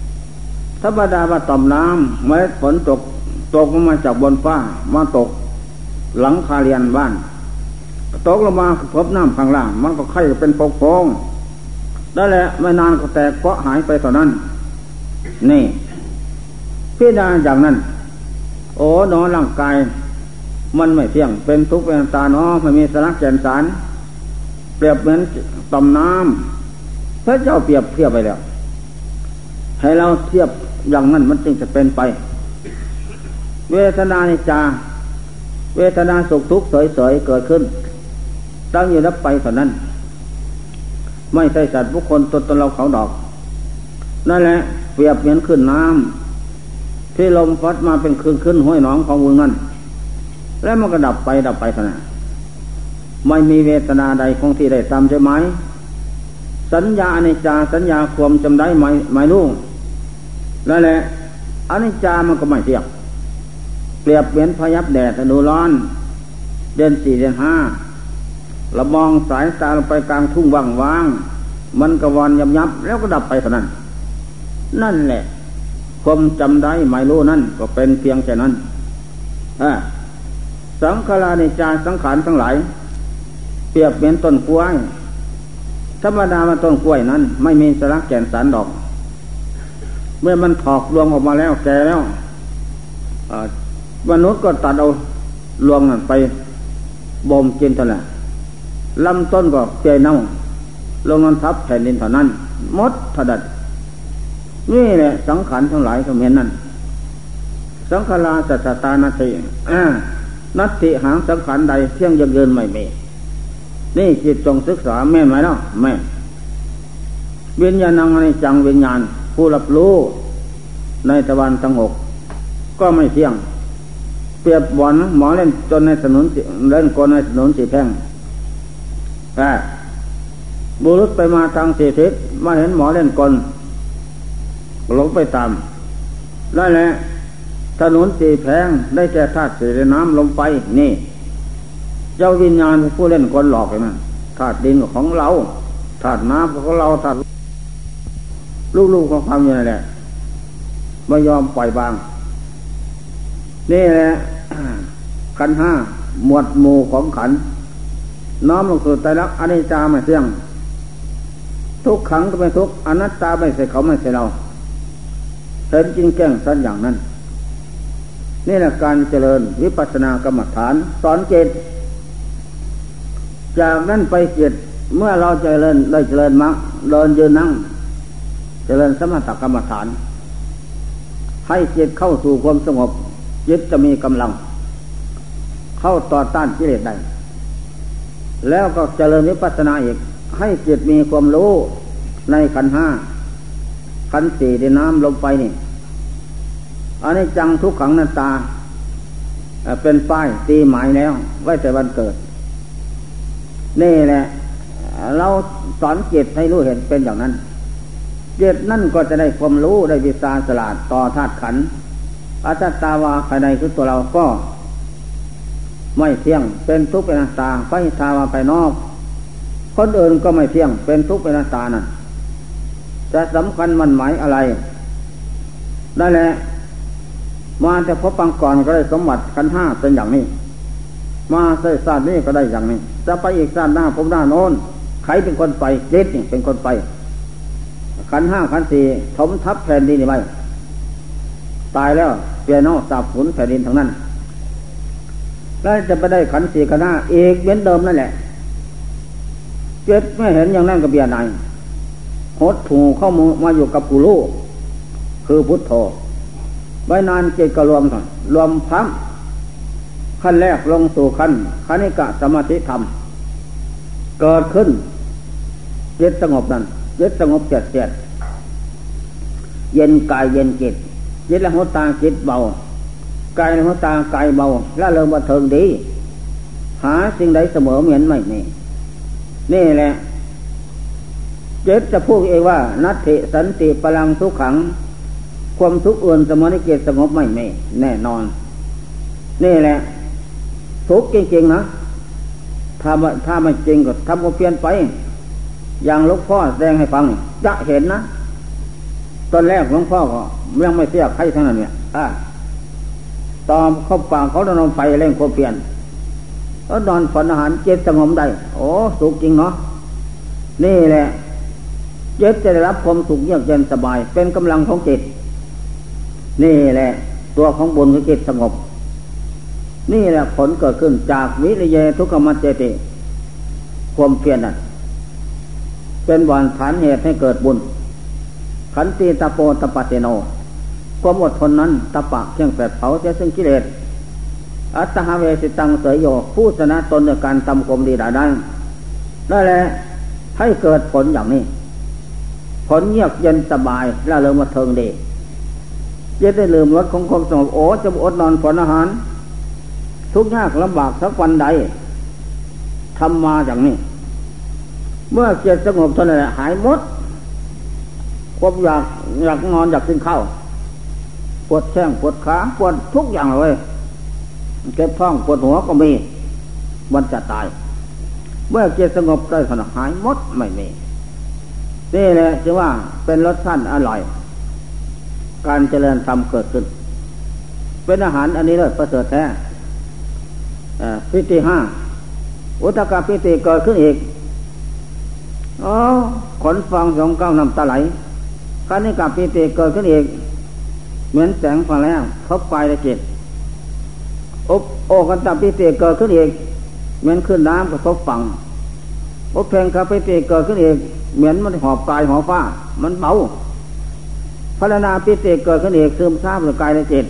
ำธรรมดาว่าต่อมน้ำเมื่อฝนตกลงมาจากบนฟ้ามาตกหลังคาเรือนบ้านตกลงมาพบน้ำข้างล่างมันก็ไข่เป็นปกโป่งได้แหละไม่นานก็แตกก็หายไปเท่านั้นนี่พิจารณาอย่างนั้นโอ้หนอร่างกายมันไม่เที่ยงเป็นทุกข์เป็นตาหนอไม่มีสาระแก่นสารเปรียบเหมือนต่อมน้ำพระเจ้าเปรียบเทียบไปแล้วให้เราเทียบอย่างนั้นมันจึงจะเป็นไปเวทนาในจาเวทนาสุขทุกข์เฉยๆเกิดขึ้นตั้งอยู่รับไปเท่านั้นไม่ใช่สัตว์บุคคลตนเราเขาดอกนั่นแหละเปรียบเหมือนขึ้นน้ำที่ลมพัดมาเป็นคลื่นขึ้นห้วยหนองของวงนั้นและมันก็ดับไปเท่านั้นไม่มีเวทนาใดคงที่ได้ตามใช่ไหมสัญญาอนิจจาสัญญาความจำได้หมายรู้นั่นแหละอนิจจามันก็ไม่เที่ยงเปรียบเหมือนพยับแดดดูร้อนเดือน4เดือน5เรามองสายตาลงไปกลางทุ่งว่างๆมันก็วอนยับๆแล้วก็ดับไปเท่านั้นนั่นแหละความจำได้หมายรู้นั่นก็เป็นเพียงแค่นั้นสังขารานิจจาสังขารทั้งหลายเปรียบเหมือนต้นกล้วยธรรมดามันต้นกล้วยนั้นไม่มีสาระแก่นสารดอกเมื่อมันถอกรวงออกมาแล้วแก่แล้วมนุษย์ก็ตัดเอารวงนั้นไปบ่มกินเท่านั้นลำต้นก็เปื่อยเน่าลงนอนทับแผ่นดินเท่านั้นมดถดัดนี่แหละสังขารทั้งหลายก็เหมือนนั้นสังขาราสัจจตานัตถินัตถิหางสังขารใดเที่ยงยั่งยืนไม่มีนี่จิตจงศึกษาแม่นไหมเนาะแม่วิญญาณังอนิจจังวิญญาณผู้รับรู้ในตะวันทั้งหกก็ไม่เที่ยงเปรียบหวอนหมอเล่นจนในถนนเล่นกลในถนนสีแพร่งบุรุษไปมาทางสีทิศมาเห็นหมอเล่นกลหลงไปตามได้แหละถนนสีแพร่งได้แก่ธาตุสีน้ำลมไฟนี่เจ้าวิญญาณผู้เล่นกลหลอกไปมันธาตุดินของเราธาตุน้ำของเราธาตุลูกของความอยู่นั่นแหละไม่ยอมปล่อยบางนี่แหละ ขันธ์ห้าหมวดหมู่ของขันธ์น้อมลงสู่ไตรลักษณ์อนิจจาไม่เที่ยงทุกขังก็เป็นทุกอนัตตาไม่ใช่เขาไม่ใช่เราเห็นจริงแจ้งสันอย่างนั้นนี่แหละการเจริญวิปัสสนากรรมฐานสอนเจตจากนั้นไปจิตเมื่อเราเจริญมรรคเดินยืนนั่งเจริญสมถกรรมฐานให้จิตเข้าสู่ความสงบจิตจะมีกำลังเข้าต่อต้านกิเลสได้แล้วก็เจริญวิปัสสนาอีกให้จิตมีความรู้ในขันธ์ห้าขันธ์สี่ดินน้ำลมไฟนี่อันนี้จังทุกขังนัตตาเป็นป้ายตีหมายแล้วไว้แต่วันเกิดนี่แหละเราสอนจิตให้รู้เห็นเป็นอย่างนั้นจิตนั่นก็จะได้ความรู้ได้วิชาฉลาดต่อธาตุขันธ์อัตตาวาภายในคือตัวเราก็ไม่เที่ยงเป็นทุกข์เป็นอนัตตาภายทาวาภายนอกคนอื่นก็ไม่เที่ยงเป็นทุกข์เป็นอนัตตานั่นจะสำคัญมันหมายอะไรได้แหละมาแต่พบปังก่อนก็ได้สมบัติขันธ์ห้าเป็นอย่างนี้มาใส่ศาสตร์นี้ก็ได้อย่างนี้จะไปอีกศาสตร์หน้าพบหน้าโน้นใครเป็นคนไปจิตนี่เป็นคนไปขันธ์ห้าขันธ์สี่ถมทับแผ่นดินไปตายแล้วเปียโนสาบฝนแผ่นดินทั้งนั้นแล้วจะไปได้ขันธ์สี่ขันธ์ห้าเอกเหมือนเดิมนั่นแหละเจ็ดไม่เห็นอย่างนั้นก็เบียดไหนหดถูเข้ามาอยู่กับกุลูคือพุทโธไว้นานจิตก็รวมพั้มขั้นแรกลงสู่ขั้นคณิกะสมาธิธรรมเกิดขึ้นจิตสงบนั้นจิตสงบเฉียด เย็นกายเย็นจิตจิตละหัวตาจิตเบากายละหัวตากายเบาละเริงบันเทิงดีหาสิ่งใดเสมอเหมือนไม่มีนี่แหละเจ็ดจะพูดเองว่านัตถิสันติพลังทุกขังความทุกข์อื่นสมนิเกตสงบไม่มีแน่นอนนี่แหละทุกข์จริงๆนะถ้ามันจริงก็ทำความเพียรไปอย่างหลวงพ่อแสดงให้ฟังจะเห็นนะตอนแรกหลวงพ่อก็ยังไม่เสียใครทั้งนั้นเนี่ยตอมเข้าป่าเขานอนไฟเร่งความเพียรก็นอนฝันอาหารเจ็บสงบได้โอ้สุขจริงเนาะนี่แหละเจ็บจะได้รับความสุขเยือกเย็นสบายเป็นกำลังของจิตนี่แหละตัวของบุญคือจิตสงบนี่แหละผลเกิดขึ้นจากวิริยะทุกขมัจเจติความเพียรน่ะเป็นบานฐานเหตุให้เกิดบุญขันติตะโปตปะเตโนความอดทนนั้นตะปะเคี่ยงแผดเผาเสียซึ่งกิเลสอัตหาเวสิตังเสยโยผู้ชนะตนด้วยการทำความดีได้นั่นแหละให้เกิดผลอย่างนี้ผลเยือกเย็นสบายละเลิงบันเทิงดีจะได้ลืมรสของความสงบโอ้จะอดนอนฝันอาหารทุกข์ยากลำบากสักวันใดทำมาอย่างนี้เมื่อเกียรติสงบเท่านั้นหายหมดความอยากนอนอยากกินข้าวปวดแข้งปวดขาปวดทุกอย่างเลยเก็บท้องปวดหัวก็มีมันจะตายเมื่อเกียรติสงบได้เท่านั้นหายหมดไม่มีนี่แหละจึงว่าเป็นรสชาติอร่อยการเจริญธรรมเกิดขึ้นเป็นอาหารอันนี้เลยประเสริฐแท้ปิติห้าอุตตกปิติเกิดขึ้นอีกขนฟางสองเก้าน้ำตาไหลคณิกาปิติเกิดขึ้นอีกเหมือนแสงไฟแล้วทับไฟในจิตโอกันตปิติเกิดขึ้นอีกเหมือนขึ้นน้ำกระทบฝั่งอุเพงคปิติเกิดขึ้นอีกเหมือนมันหอบกายหอบฟ้ามันเบาพลนาปิติเกิดขึ้นอีกซึมซาบในกายในจิต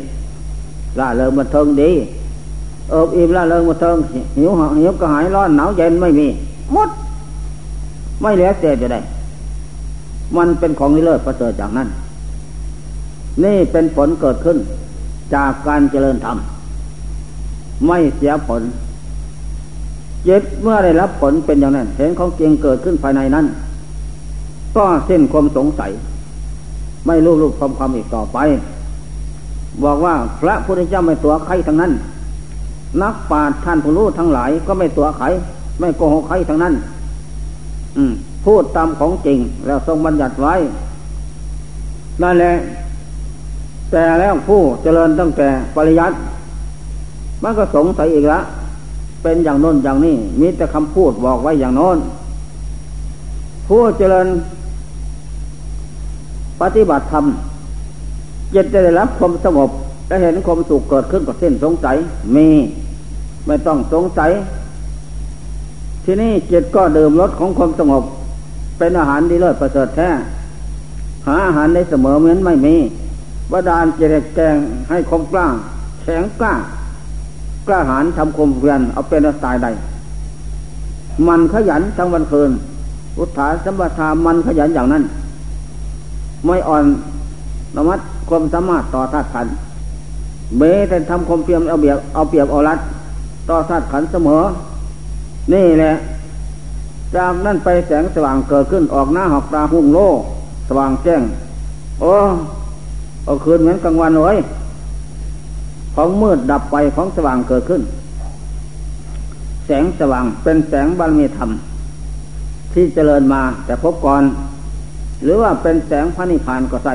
ล่าเริงบันเทิงดีอิ่มล่าเริงบันเทิงหิวกระหายร้อนหนาวเย็นไม่มีหมดไม่เหลือเศษอยู่ได้มันเป็นของนิเลิศประเสริฐจากนั้นนี่เป็นผลเกิดขึ้นจากการเจริญธรรมไม่เสียผลเจ็บเมื่อได้รับผลเป็นอย่างนั้นเห็นของจริงเกิดขึ้นภายในนั้นก็สิ้นความสงสัยไม่รูปความอีกต่อไปบอกว่าพระพุทธเจ้าไม่ตัวใครทั้งนั้นนักปราชญ์ท่านผู้รู้ทั้งหลายก็ไม่ตัวใครไม่โกหกใครทั้งนั้นพูดตามของจริงแล้วทรงบัญญัติไว้นั่นแหละแต่แล้วผู้เจริญตั้งแต่ปริยัติมันก็สงสัยอีกละเป็นอย่างโน้นอย่างนี้มีแต่คำพูดบอกไว้อย่างโน้นผู้เจริญปฏิบัติธรรมจะได้รับความสงบและเห็นความสุขเกิดขึ้นก็สิ้นสงสัยมีไม่ต้องสงสัยที่นี่จิตก็ดื่มรสของความสงบเป็นอาหารดีเลิศประเสริฐแท้หาอาหารได้เสมอเหมือนไม่มีบัดดาลจิตแกงให้คมกล้าแข็งกล้าหาญทำความเพียรเอาเป็นเอาตายได้มันขยันทั้งวันคืนอุทธาสัมปทามันขยันอย่างนั้นไม่อ่อนละมัดความสามารถต่อธาตุขันธ์เมื่อแต่ทำความเพียรเอาเปรียบเอารัดต่อธาตุขันธ์เสมอนี่แหละจากนั้นไปแสงสว่างเกิดขึ้นออกหน้าหอกตาหุ่งโลสว่างแจ้งโอ้เอาคืนเหมือนกลางวันเลยของมืดดับไปของสว่างเกิดขึ้นแสงสว่างเป็นแสงบารมีธรรมที่เจริญมาแต่พบก่อนหรือว่าเป็นแสงพระนิพพานก็ใช่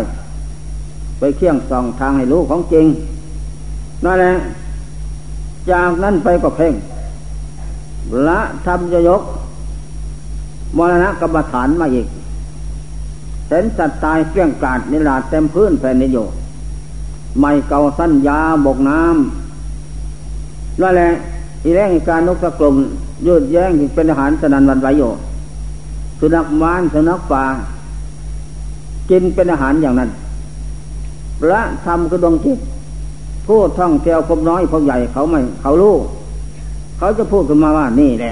ไปเคี่ยงส่องทางให้รู้ของจริงนั่นแหละจากนั้นไปก็เพ่งละธรรมยกมรณะกรรมฐานมาอีกเห็นสัตว์ตายเกลี้ยงกราดนิราศเต็มพื้นแผ่นดินอยู่ไม่เก่าสั้นยาบกน้ำนั่นแหละอีแรงอีการนกตะกลมยืดแย้งเป็นอาหารสนันวันไหวอยู่สุนัขม้านสุนัขป่ากินเป็นอาหารอย่างนั้นละธรรมคือดวงจิตผู้ท่องเที่ยวพบน้อยพบใหญ่เขาไม่เขารู้เขาจะพูดขึ้นมาว่านี่แหละ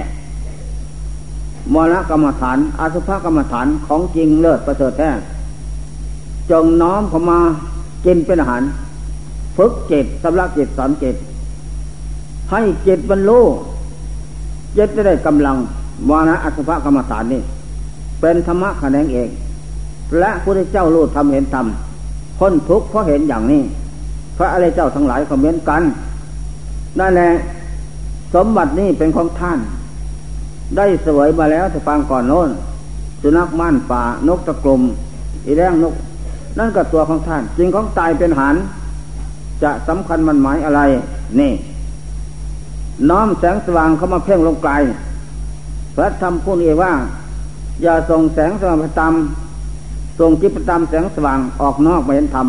มรณะกรรมฐานอสุภกรรมฐานของจริงเลิศประเสริฐแท้ จงน้อมเข้ามากินเป็นอาหารฝึกจิตสำลักจิตสอนจิตให้จิตบรรลุจิตจะได้กำลังวานะอัศภกรรมฐานนี่เป็นธรรมะแขนงเอกและพระพุทธเจ้ารู้ธรรมเห็นธรรมพ้นทุกข์เพราะเห็นอย่างนี้พระอริยเจ้าทั้งหลายก็เหมือนกันนั่นแหละสมบัตินี้เป็นของท่านได้เสวยมาแล้วแต่ปางก่อนโน้นสุนัขม่านป่านกตะกรุมอีแร้งนกนั่นก็ตัวของท่านจริงของตายเป็นหันจะสำคัญมันหมายอะไรนี่น้อมแสงสว่างเข้ามาเพ่งลงกายพระธรรมพูดเองว่าอย่าส่งแสงสว่างประจำส่งจิตประจำแสงสว่างออกนอกไปเห็นธรรม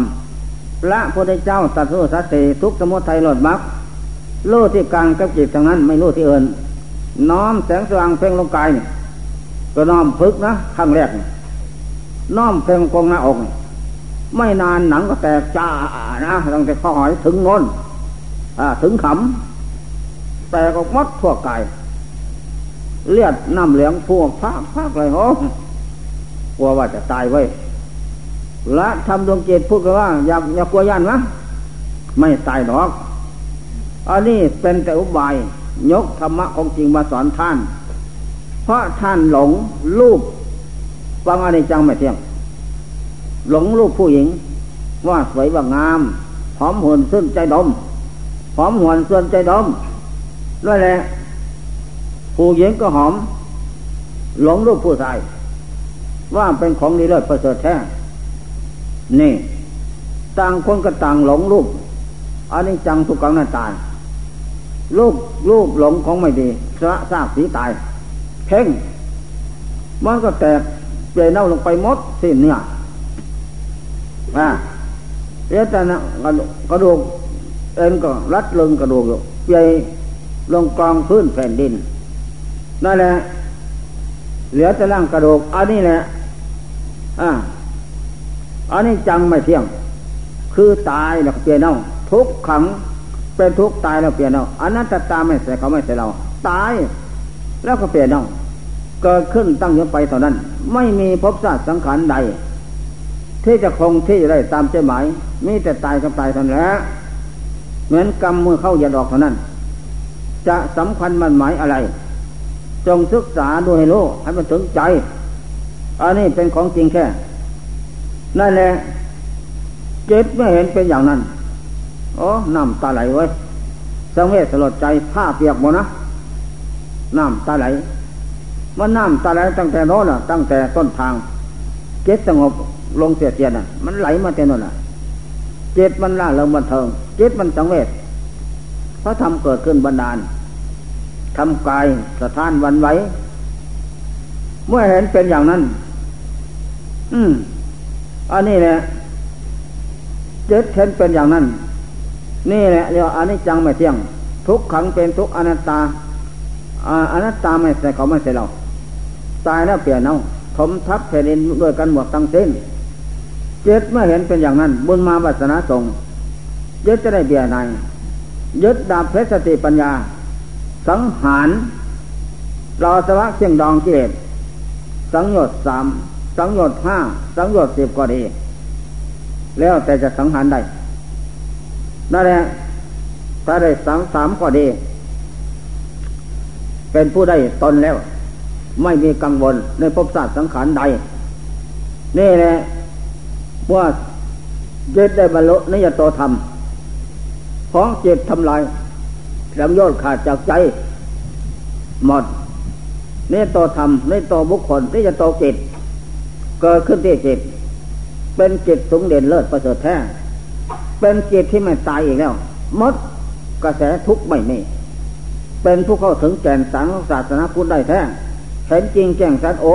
พระพุทธเจ้าตรัสรู้สัจจะทุกสมุทัยหลดมรรครู้ที่กลางกับจิตทั้งนั้นไม่รู้ที่อื่นน้อมแสงสว่างเพ่งลงกายก็น้อมฝึกนะครั้งแรกน้อมเพ่งกองหน้าอกไม่นานหนังก็แตกจ้านะตั้งแต่ข้อหอยถึงโน้นถึงขำแตกออกมัดทั่วกายเลือดน้ำเหลืองพุ่งพากเลยโหกลัวว่าจะตายไว้ละทำดวงจิตพูดกันว่าอย่ากลัวย่านนะไม่ตายหรอกอันนี้เป็นแต่อุบายยกธรรมะของจริงมาสอนท่านเพราะท่านหลงรูปว่าอนิจจังไม่เที่ยงหลงรูปผู้หญิงว่าสวยว่างามหอมหวนส่วนใจดมหอมหวนส่วนใจดมด้วยแหละผู้หญิงก็หอมหลงรูปผู้ชายว่าเป็นของดีเลิศประเสริฐแท้นี่ต่างคนก็ต่างหลงรูปอนิจจังทุกขังอนัตตารูปหลงของไม่ดีสละซากสีตายเพ่งมันก็แตกเปลี่ยนเน่าลงไปหมดสิ้นเนี่ยเอตนะกระดูกเอ็นก็รัดลึงกระดูกอยู่เปลี่ยนลงกองพื้นแผ่นดินนั่นแหละเหลือแต่ร่างกระดูกอันนี้แหละอันนี้จังไม่เที่ยงคือตายแล้วเปลี่ยนเน่าทุกขังเป็นทุกตายแล้วเปลี่ยนเอาอนัตตาไม่ใส่เขาไม่ใส่เราตายแล้วก็เปลี่ยนเอาเกิดขึ้นตั้งอยู่ไปเท่านั้นไม่มีภพชาติสังขารใดที่จะคงที่ได้ตามใจหมายมีแต่ตายกับตายเท่านั้นแหละเหมือนกำมือเข้าอย่าดอกเท่านั้นจะสำคัญมันหมายอะไรจงศึกษาดูให้รู้ให้มันถึงใจอันนี้เป็นของจริงแค่นั่นแหละจิตไม่เห็นเป็นอย่างนั้นโอ้น้ำตาไหลไว้สังเวชสลดใจผ้าเปียกหมดนะน้ำตาไหลว่าน้ำตาไหลตั้งแต่โน้นน่ะตั้งแต่ต้นทางเจ็ดสงบลงเสียเตียนน่ะมันไหลมาแต่โน้นน่ะเจ็ดมันล่าเริงบันเทิงเจ็ดมันสังเวชพระธรรมเกิดขึ้นบันดาลทำกายสะท้านวันไหวเมื่อเห็นเป็นอย่างนั้นอันนี้แหละเจ็ดเห็นเป็นอย่างนั้นนี่แหละเรียกว่าอนิจจังไม่เที่ยงทุกขังเป็นทุกอนัตตาอนัตตาไม่ใช่เขาไม่ใช่เราตายแล้วเปลี่ยนเอาถมทับแผ่นดินด้วยกันหมดทั้งสิ้นเจ็ดเมื่อเห็นเป็นอย่างนั้นบุญมาวาสนาส่งยึดจะได้เบียดนายยึดดาบเพชรสติปัญญาสังหารรอสวะเชียงดองกิเลสสังโยชน์3สังโยชน์5สังโยชน์10ก็ดีแล้วแต่จะสังหารได้นั่นแหละถ้าได้3ก็ดีเป็นผู้ได้ตนแล้วไม่มีกังวลในภพชาติสังขารใดนี่แหละว่าจิตได้บรรลุนิยโตธรรมของจิตทำลายสังโยชน์ขาดจากใจหมดนิยโตธรรมนิยโตบุคคลนิยโตจิตเกิดขึ้นที่จิตเป็นจิตสูงเด่นเลิศประเสริฐแท้เป็นจิตที่ไม่ตายอีกแล้วหมดกระแสทุกข์ไม่มีเป็นผู้เข้าถึงแก่นสารของศาสนาพุทธได้แท้เห็นจริงแจ้งชัดโอ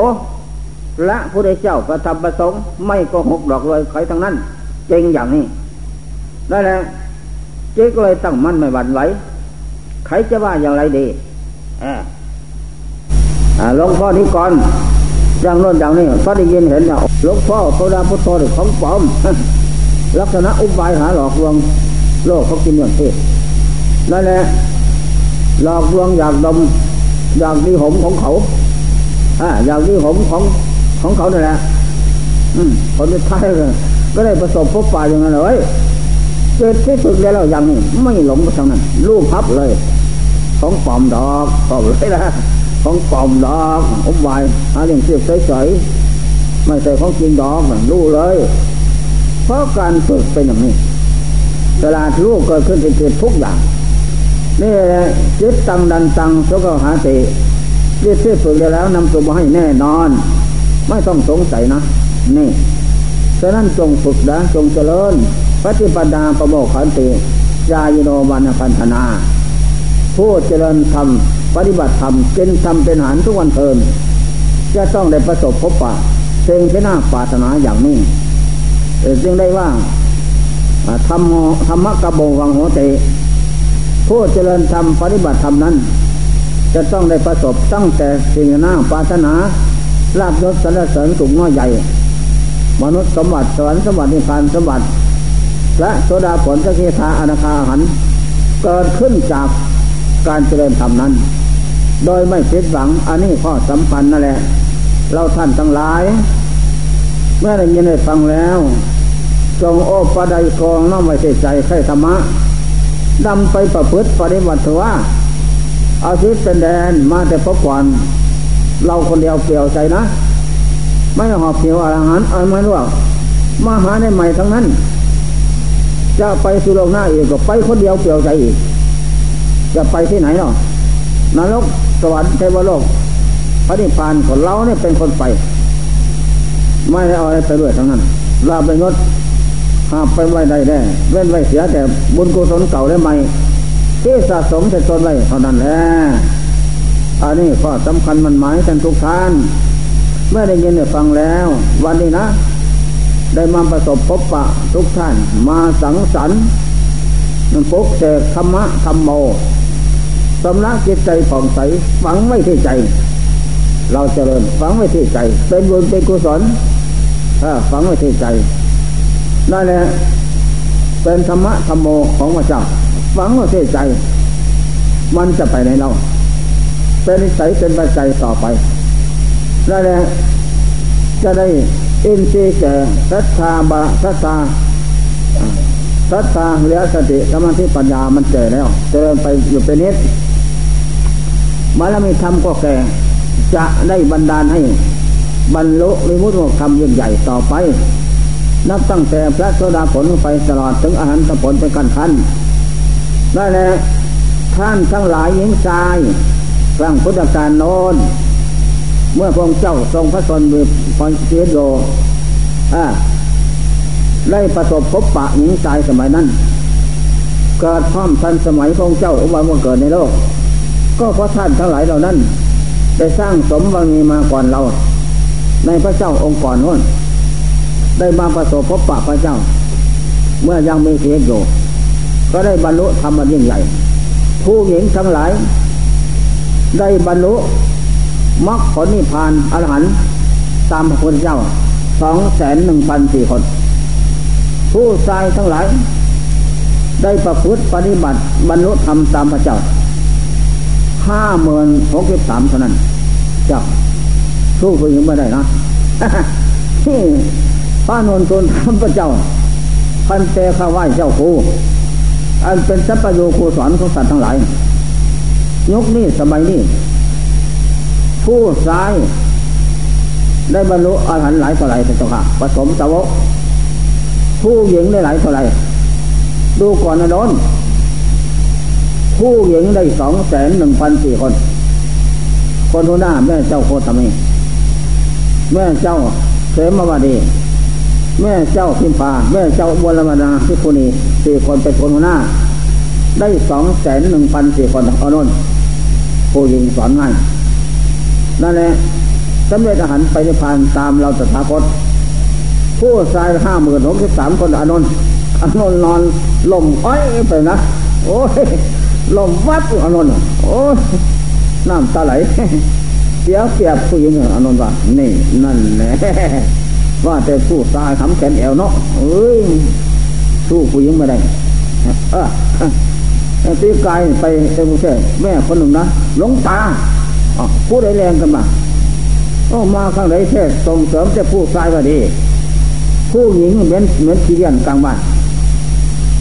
ละผู้ได้เจ้าประทับประสงค์ไม่โกหกหลอกลวงใครทั้งนั้นจริงอย่างนี้ได้แล้วจิตก็เลยตั้งมั่นไม่หวั่นไหวใครจะว่าอย่างไรดีหลวงพ่อนี้ก่อนอย่างโน้นอย่างนี้ก็ได้ยินเห็นแล้วหลวงพ่อโสดาพุทโธของปลอมลักษณะอุบายหาหลอกลวงโลกเขากินอย่างเทศนั่นแหละหลอกลวงอยากดมอยากดีหมของเขาอยากดีหมของเขานั่นแหละผลสุดท้าย ก็ได้ประสบพบปะอย่างนั้นเลยเกิดที่ฝึกได้แล้วอย่างนี้ไม่หลงไปทางนั้นลูกพับเลยของปลอมดอกก็เลยนะของปลอมดอกอบวายหาเรื่องเสียบใสๆไม่ใส่ของจริงดอกรู้เลยเพราะการฝึกเป็นอย่างนี้เวลาลูกเกิดขึ้นเป็นเกิดทุกอย่างนี่จิตตังดันตังสกหาติจิตที่ฝึกได้แล้วนำตัวมาให้แน่นอนไม่ต้องสงสัยนะนี่ฉะนั้นจงฝึกนะจงเจริญปฏิปดาปโมคขันติญายิโนวานพันธนาผู้เจริญธรรมปฏิบัติธรรมกินธรรมเป็นอาหารทุกวันเพลินจะต้องได้ประสบพบปะเชิงที่น่าปรารถนาอย่างนี้จึงได้ว่าธรรมกระโบวังโหติผู้เจริญธรรมปฏิบัติธรรมนั้นจะต้องได้ประสบตั้งแต่สิ่งที่น่าปรารถนาลาภยศสรรเสริญสุขน้อยใหญ่มนุษย์สมบัติสวรรค์สมบัตินิพพานสมบัติและโสดาผลสกิทาอนาคาหันเกิดขึ้นจากการเจริญธรรมนั้นโดยไม่ผิดหวังอันนี้ข้อสำคัญนั่นแหละเราท่านทั้งหลายเมื่อได้ยินได้ฟังแล้วจงโอปะไดกองน้อมไว้ใจใคร่ธรรมะนำไปประพฤติปฏิบัติถือว่าอาชีพเป็นแดนมาแต่พบก่อนเราคนเดียวเปลี่ยวใจนะไม่หอบเหี่ยวอาหารอะไรไม่รู้มาหาได้ใหม่ทั้งนั้นจะไปสู่โลกหน้าอีกก็ไปคนเดียวเปลี่ยวใจอีกจะไปที่ไหนเนาะนรกสวรรค์เทวโลกพระนิพพานของเราเนี่ยเป็นคนไปไม่ได้เอาอะไรไปด้วยทั้งนั้นลาบไปงดหาไปไว้ใดแน่เว้นไว้เสียแต่บุญกุศลเก่าและใหม่ที่สะสมแต่ตนไว้เท่านั้นแหละอันนี้ก็สำคัญมันหมายกันทุกท่านเมื่อได้ยินได้ฟังแล้ววันนี้นะได้มาประสบพบปะทุกท่านมาสังสรรค์นั่นปลุกเสกธรรมะธรรมโมสำลักจิตใจผ่องใสฝังไว้ที่ใจเราเจริญฝังไว้ที่ใจเป็นบุญเป็นกุศลฝังไว้ที่ใจนั่นแหละเป็นธรรมะธรรมโมของพระเจ้าฝังไว้ที่ใจมันจะไปไหนเราเป็นนิสัยเป็นปัจจัยต่อไปนั่นแหละจะได้อินทรีย์แก่ศรัทธาบาศรัทธาเหลือสติสมาธิปัญญามันเจอแล้วเจริญไปอยู่เป็นนิดบารมีธรรมก็แก่จะได้บันดาลให้บรรลุวิมุตติธรรมยิ่งใหญ่ต่อไปนับตั้งแต่พระโสดาผลไปตลอดถึงอรหันตผลเป็นขั้นขั้นได้แล้วท่านทั้งหลายหญิงชายครั้งพุทธกาลโน้นเมื่อพระองค์เจ้าทรงพระชนม์พรชีวิตโยได้ประสบพบปะหญิงชายสมัยนั้นเกิดพร้อมทันสมัยพระองค์เจ้าอุบัติมาเกิดในโลกก็เพราะท่านทั้งหลายเหล่านั้นได้สร้างสมบารมีมาก่อนเราในพระเจ้าองค์ก่อนโน้นได้มาประสบพบปะพระเจ้าเมื่อยังมีชีวิตอยู่ก็ได้บรรลุธรรมอันยิ่งใหญ่ผู้หญิงทั้งหลายได้บรรลุมรรคผลนิพพานอรหันต์ตามพระพุทธเจ้า 21,400 คนผู้ชายทั้งหลายได้ประพฤติปฏิบัติบรรลุธรรมตามพระเจ้า 50,063 เท่านั้นเจ้าสู้ผู้หญิงไม่ได้นะ ที่พระนนทนธรรมพระเจ้าพันเตขาวายเจ้าครูอันเป็นสัพพโยครูสอนของสัตว์ทั้งหลายยกนี้สมัยนี้ผู้ชายได้บรรลุอรหันต์หลายต่อหลายเป็นตัวข้าผสมสาวกผู้หญิงได้หลายต่อหลายดูก่อนนะโดนผู้หญิงได้ 21,400 คนคนหัวหน้าแม่เจ้าโคตมีแม่เจ้าเสมวดีแม่เจ้าพิมพาแม่เจ้าบุรมนาภิกขุณีสี่คนเป็นคนหัวหน้าได้ 21,400 คนเอาโน่นผู้หญิงสอนง่ายนั่นแหละสำเร็จอาหารไปนิพพานตามเราตถาคตผู้ชาย 50,063 คนอานนท์นอนลมอ้อยไปนะโอ้ยลมวัดอานนท์โอ้ยน้ำตาไหลเสียเปรียบผู้หญิงอานนท์ว่านี่นั่นแหละว่าแต่ผู้ชายทำแขนแอวเนาะเอ้ยสู้ผู้หญิงไม่ได้ตีกายไปเต็มเส้นแม่คนหนึ่งนะหลวงตาพูดได้แรงกันมาข้างไหนแท้ส่งเสริมแต่ผู้ชายว่าดี ผู้หญิงเหมือนขี้เกียจกลางบ้าน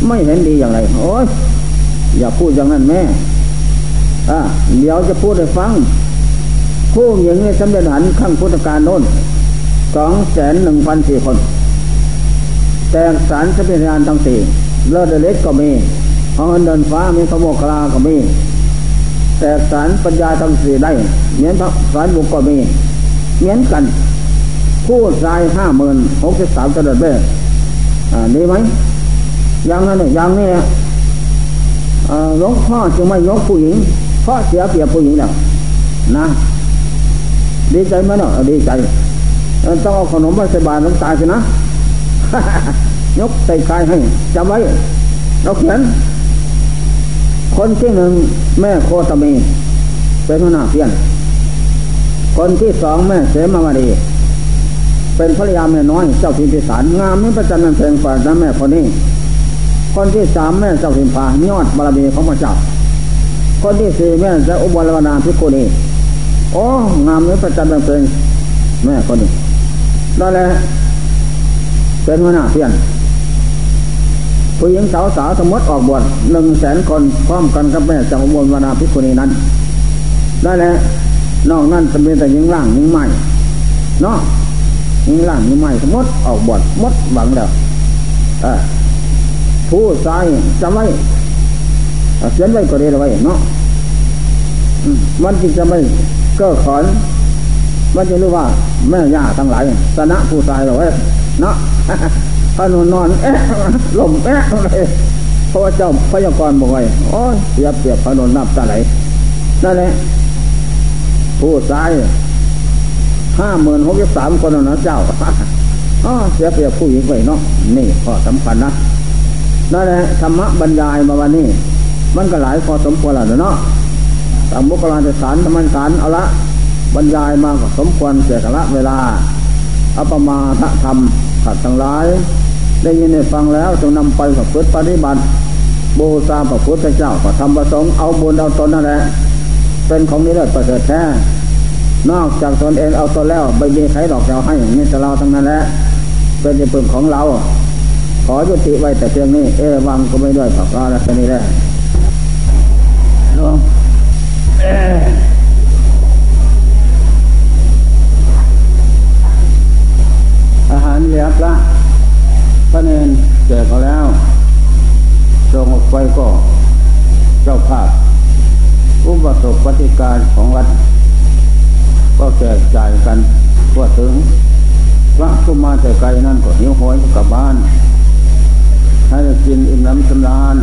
ไม่เห็นดีอย่างไรโอ๊ยอย่าพูดอย่างนั้นแม่เดี๋ยวจะพูดให้ฟังผู้หญิงในสำเร็จอรหันต์ขั้งพุทธกาลโน้น 21,400 คนแต่สารสัพเพทานทั้งสี่เลิศเล็กก็มีหอนเดินฟ้ามีขโมกลาก็มีแต่สารปัญญาทั้งสี่ได้เหมือนพระสารบุกก็มีเหมือนกันผู้ชาย 50,063 ตระเบ้ดีไหมยังไงเนี่ยยังเนี่ยหลวงพ่อจึงไม่ยกผู้หญิงเพราะเสียเปรียบผู้หญิงแล้วนะดีใจไหมเนาะดีใจต้องเอาขนมมาใส่บาตรน้ำตาสินะ ยกใส่กายให้จำไว้เราเขียนคนที่หนึ่งแม่โคตมีเป็นหัวหน้าเพี้ยนคนที่สองแม่เสมามาดีเป็นภรรยาแม่น้อยเจ้าถิ่นพิสารงามไม่ประจันนันเพลงฝ่ายน้ำแม่คนนี้คนที่สามแม่เจ้าถิ่นพายอดบารมีของพระเจ้าคนที่สี่แม่เจ้าอุบลวนาภิกขุณีโอ้งามไม่ประจันนันเพลงแม่คนนี้ได้แล้วเป็นหัวหน้าเพี้ยนผู้หญิงสาวสมมติออกบวช 100,000 คนพร้อมกันกับแม่เจ้าอุบลวนาภิกขุณีนั้นได้แล้วนอกนั้นจะเป็นแต่หญิงร่างหญิงใหม่เนาะนี่ล่างนี่ไม่สมมติออกบวชมดหวังแล้วผู้ชายจำไว้เขียนไว้ก็ได้ไว้เนาะมันจึงจะไม่เก้อขอนมันจะรู้ว่าแม่ย่าทั้งหลายชนะผู้ชายเราไว้เนาะพนนอนลมเลยเพราะว่าเจ้าพยากรบอกไว้โอ้ยอย่าเปรียบพนนนับตาไหลนั่นแหละผู้ชาย50,063 คนนะเจ้าเสียเปรียบผู้หญิงไปเนาะนี่ข้อสำคัญนะนั่นแหละธรรมะบรรยายมาวันนี้มันก็หลายพอสมควรแล้วเนาะตามบุคลาธิสารธรรมสารเอาละบรรยายมาก็สมควรเสียละเวลาอัปมาทธรรมขัดทั้งหลายได้ยินได้ฟังแล้วจงนำไปประพฤติปฏิบัติบูชาพระพุทธเจ้าก็ทำประสงค์เอาบุญเอาตนนั่นแหละเป็นของนิรันดร์ประเสริฐแท้นอกจากตนเองเอาตัวแล้วไม่มีใครหลอกเราให้นี่แต่เราทั้งนั้นแหละเป็นจิตปุ่มของเราขอยุติไว้แต่เพียงนี้วังก็ไม่ด้วยขอบเราแล้วแค่นี้แหละลงอาหารเหลือละพระเนนแจกเขาแล้วส่งออกไปก็เจ้าภาพอุปสมบทการของวัดก็แจกจ่ายกันทั่วถึงพระผู้มาแต่ไกลนั่นก็หิวโหยกลับบ้านให้กินอิ่มน้ำสำราญ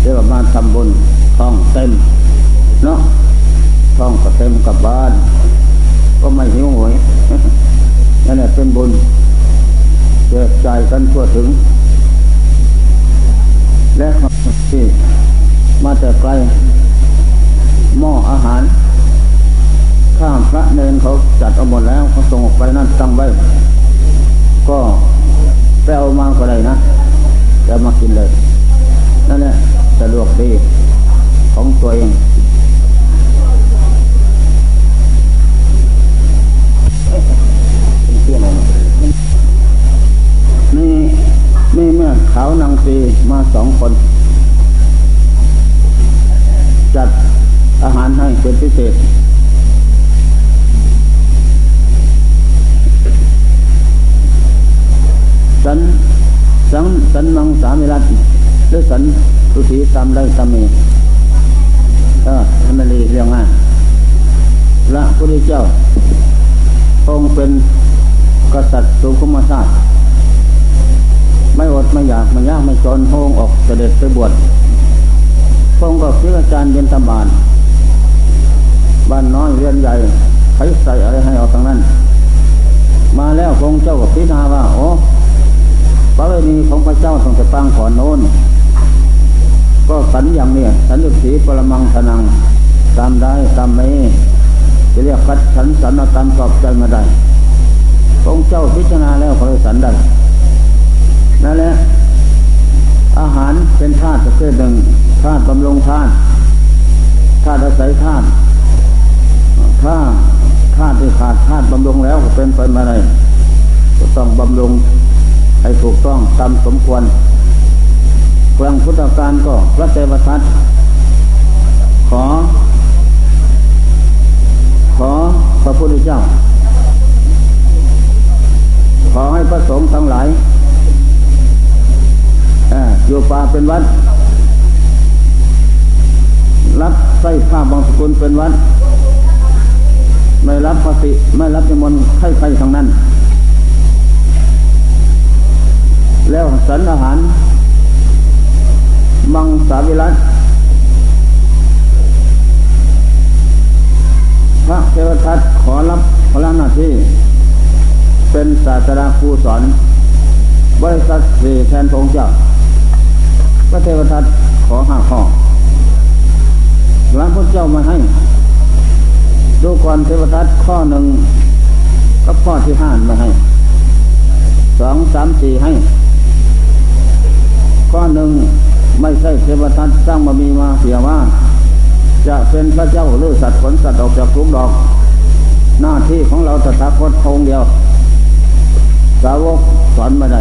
เดี๋ยวมาทำบุญท้องเต็มเนาะท้องก็เต็มกลับบ้านก็ไม่หิวโหยนั่นแหละเป็นบุญแจกจ่ายกันทั่วถึงและที่มาแต่ไกลหม้ออาหารถ้าพระเนนเขาจัดเอาหมดแล้วเขาส่งออกไปนั่นตั้งไว้ก็ไปเอามาก็ได้นะจะมากินเลยนั่นแหละสะดวกดีของตัวเองนี่แม่ขาวนางซีมา2 คนจัดอาหารให้เป็นพิเศษสันมังสามิรัตด้วยสันตุถีตามได้ตามมีให้มันรีเรียงง่ายพระพุทธเจ้าองค์เป็นกษัตริย์สุขุมชาติไม่อดไม่อยากไม่ยากไม่จนพระองค์ออกเสด็จไปบวชพระองค์ก็พิจารณาเย็นตาบานบ้านน้อยเรือนใหญ่ใครใส่อะไรให้เอาทางนั้นมาแล้วพระองค์เจ้าก็พิจารณาว่าโอ้พระเวทีของพระเจ้าทรงจะตั้งขอนโน้นก็สันอย่างนี้สันฤทธิปรมังธนังตามได้ตามไม่จะเรียกคัดฉันสันตามกอบใจมาได้องค์เจ้าพิจารณาแล้วพระสันได้นั่นแหละอาหารเป็นธาตุประเภทหนึ่งธาตุบำรุงธาตุอาศัยธาตุที่ขาดธาตุบำรุงแล้วเป็นไปมาได้ จะต้องบำรุงให้ถูกต้องตามสมควรครั้งพุทธกาลก็พระเทวทัตขอพระพุทธเจ้าขอให้พระสงฆ์ทั้งหลายอยู่ป่าเป็นวัดรับใส่ผ้าบางสกุลเป็นวัดไม่รับภาษีไม่รับนิมนต์ใครไปทางนั้นแล้วสรรอาหารมังสวิรัติพระเทวทัตขอรับพระหน้าที่เป็นศาสดาครูสอนบริษัทสี่แทนพงศ์เจ้าพระเทวทัตขอ5 ข้อหลังพระเจ้ามาให้ดูก่อนเทวทัตข้อ 1กับข้อที่ 5มาให้2, 3, 4ให้ข้อ 1ไม่ใช่เทวทัตสร้างมามีมาเสียว่าจะเป็นพระเจ้าหรือสัตว์ขนสัตว์ออกจากทุกข์ดอกหน้าที่ของเราตถาคตองค์เดียวสาวกสอนมาได้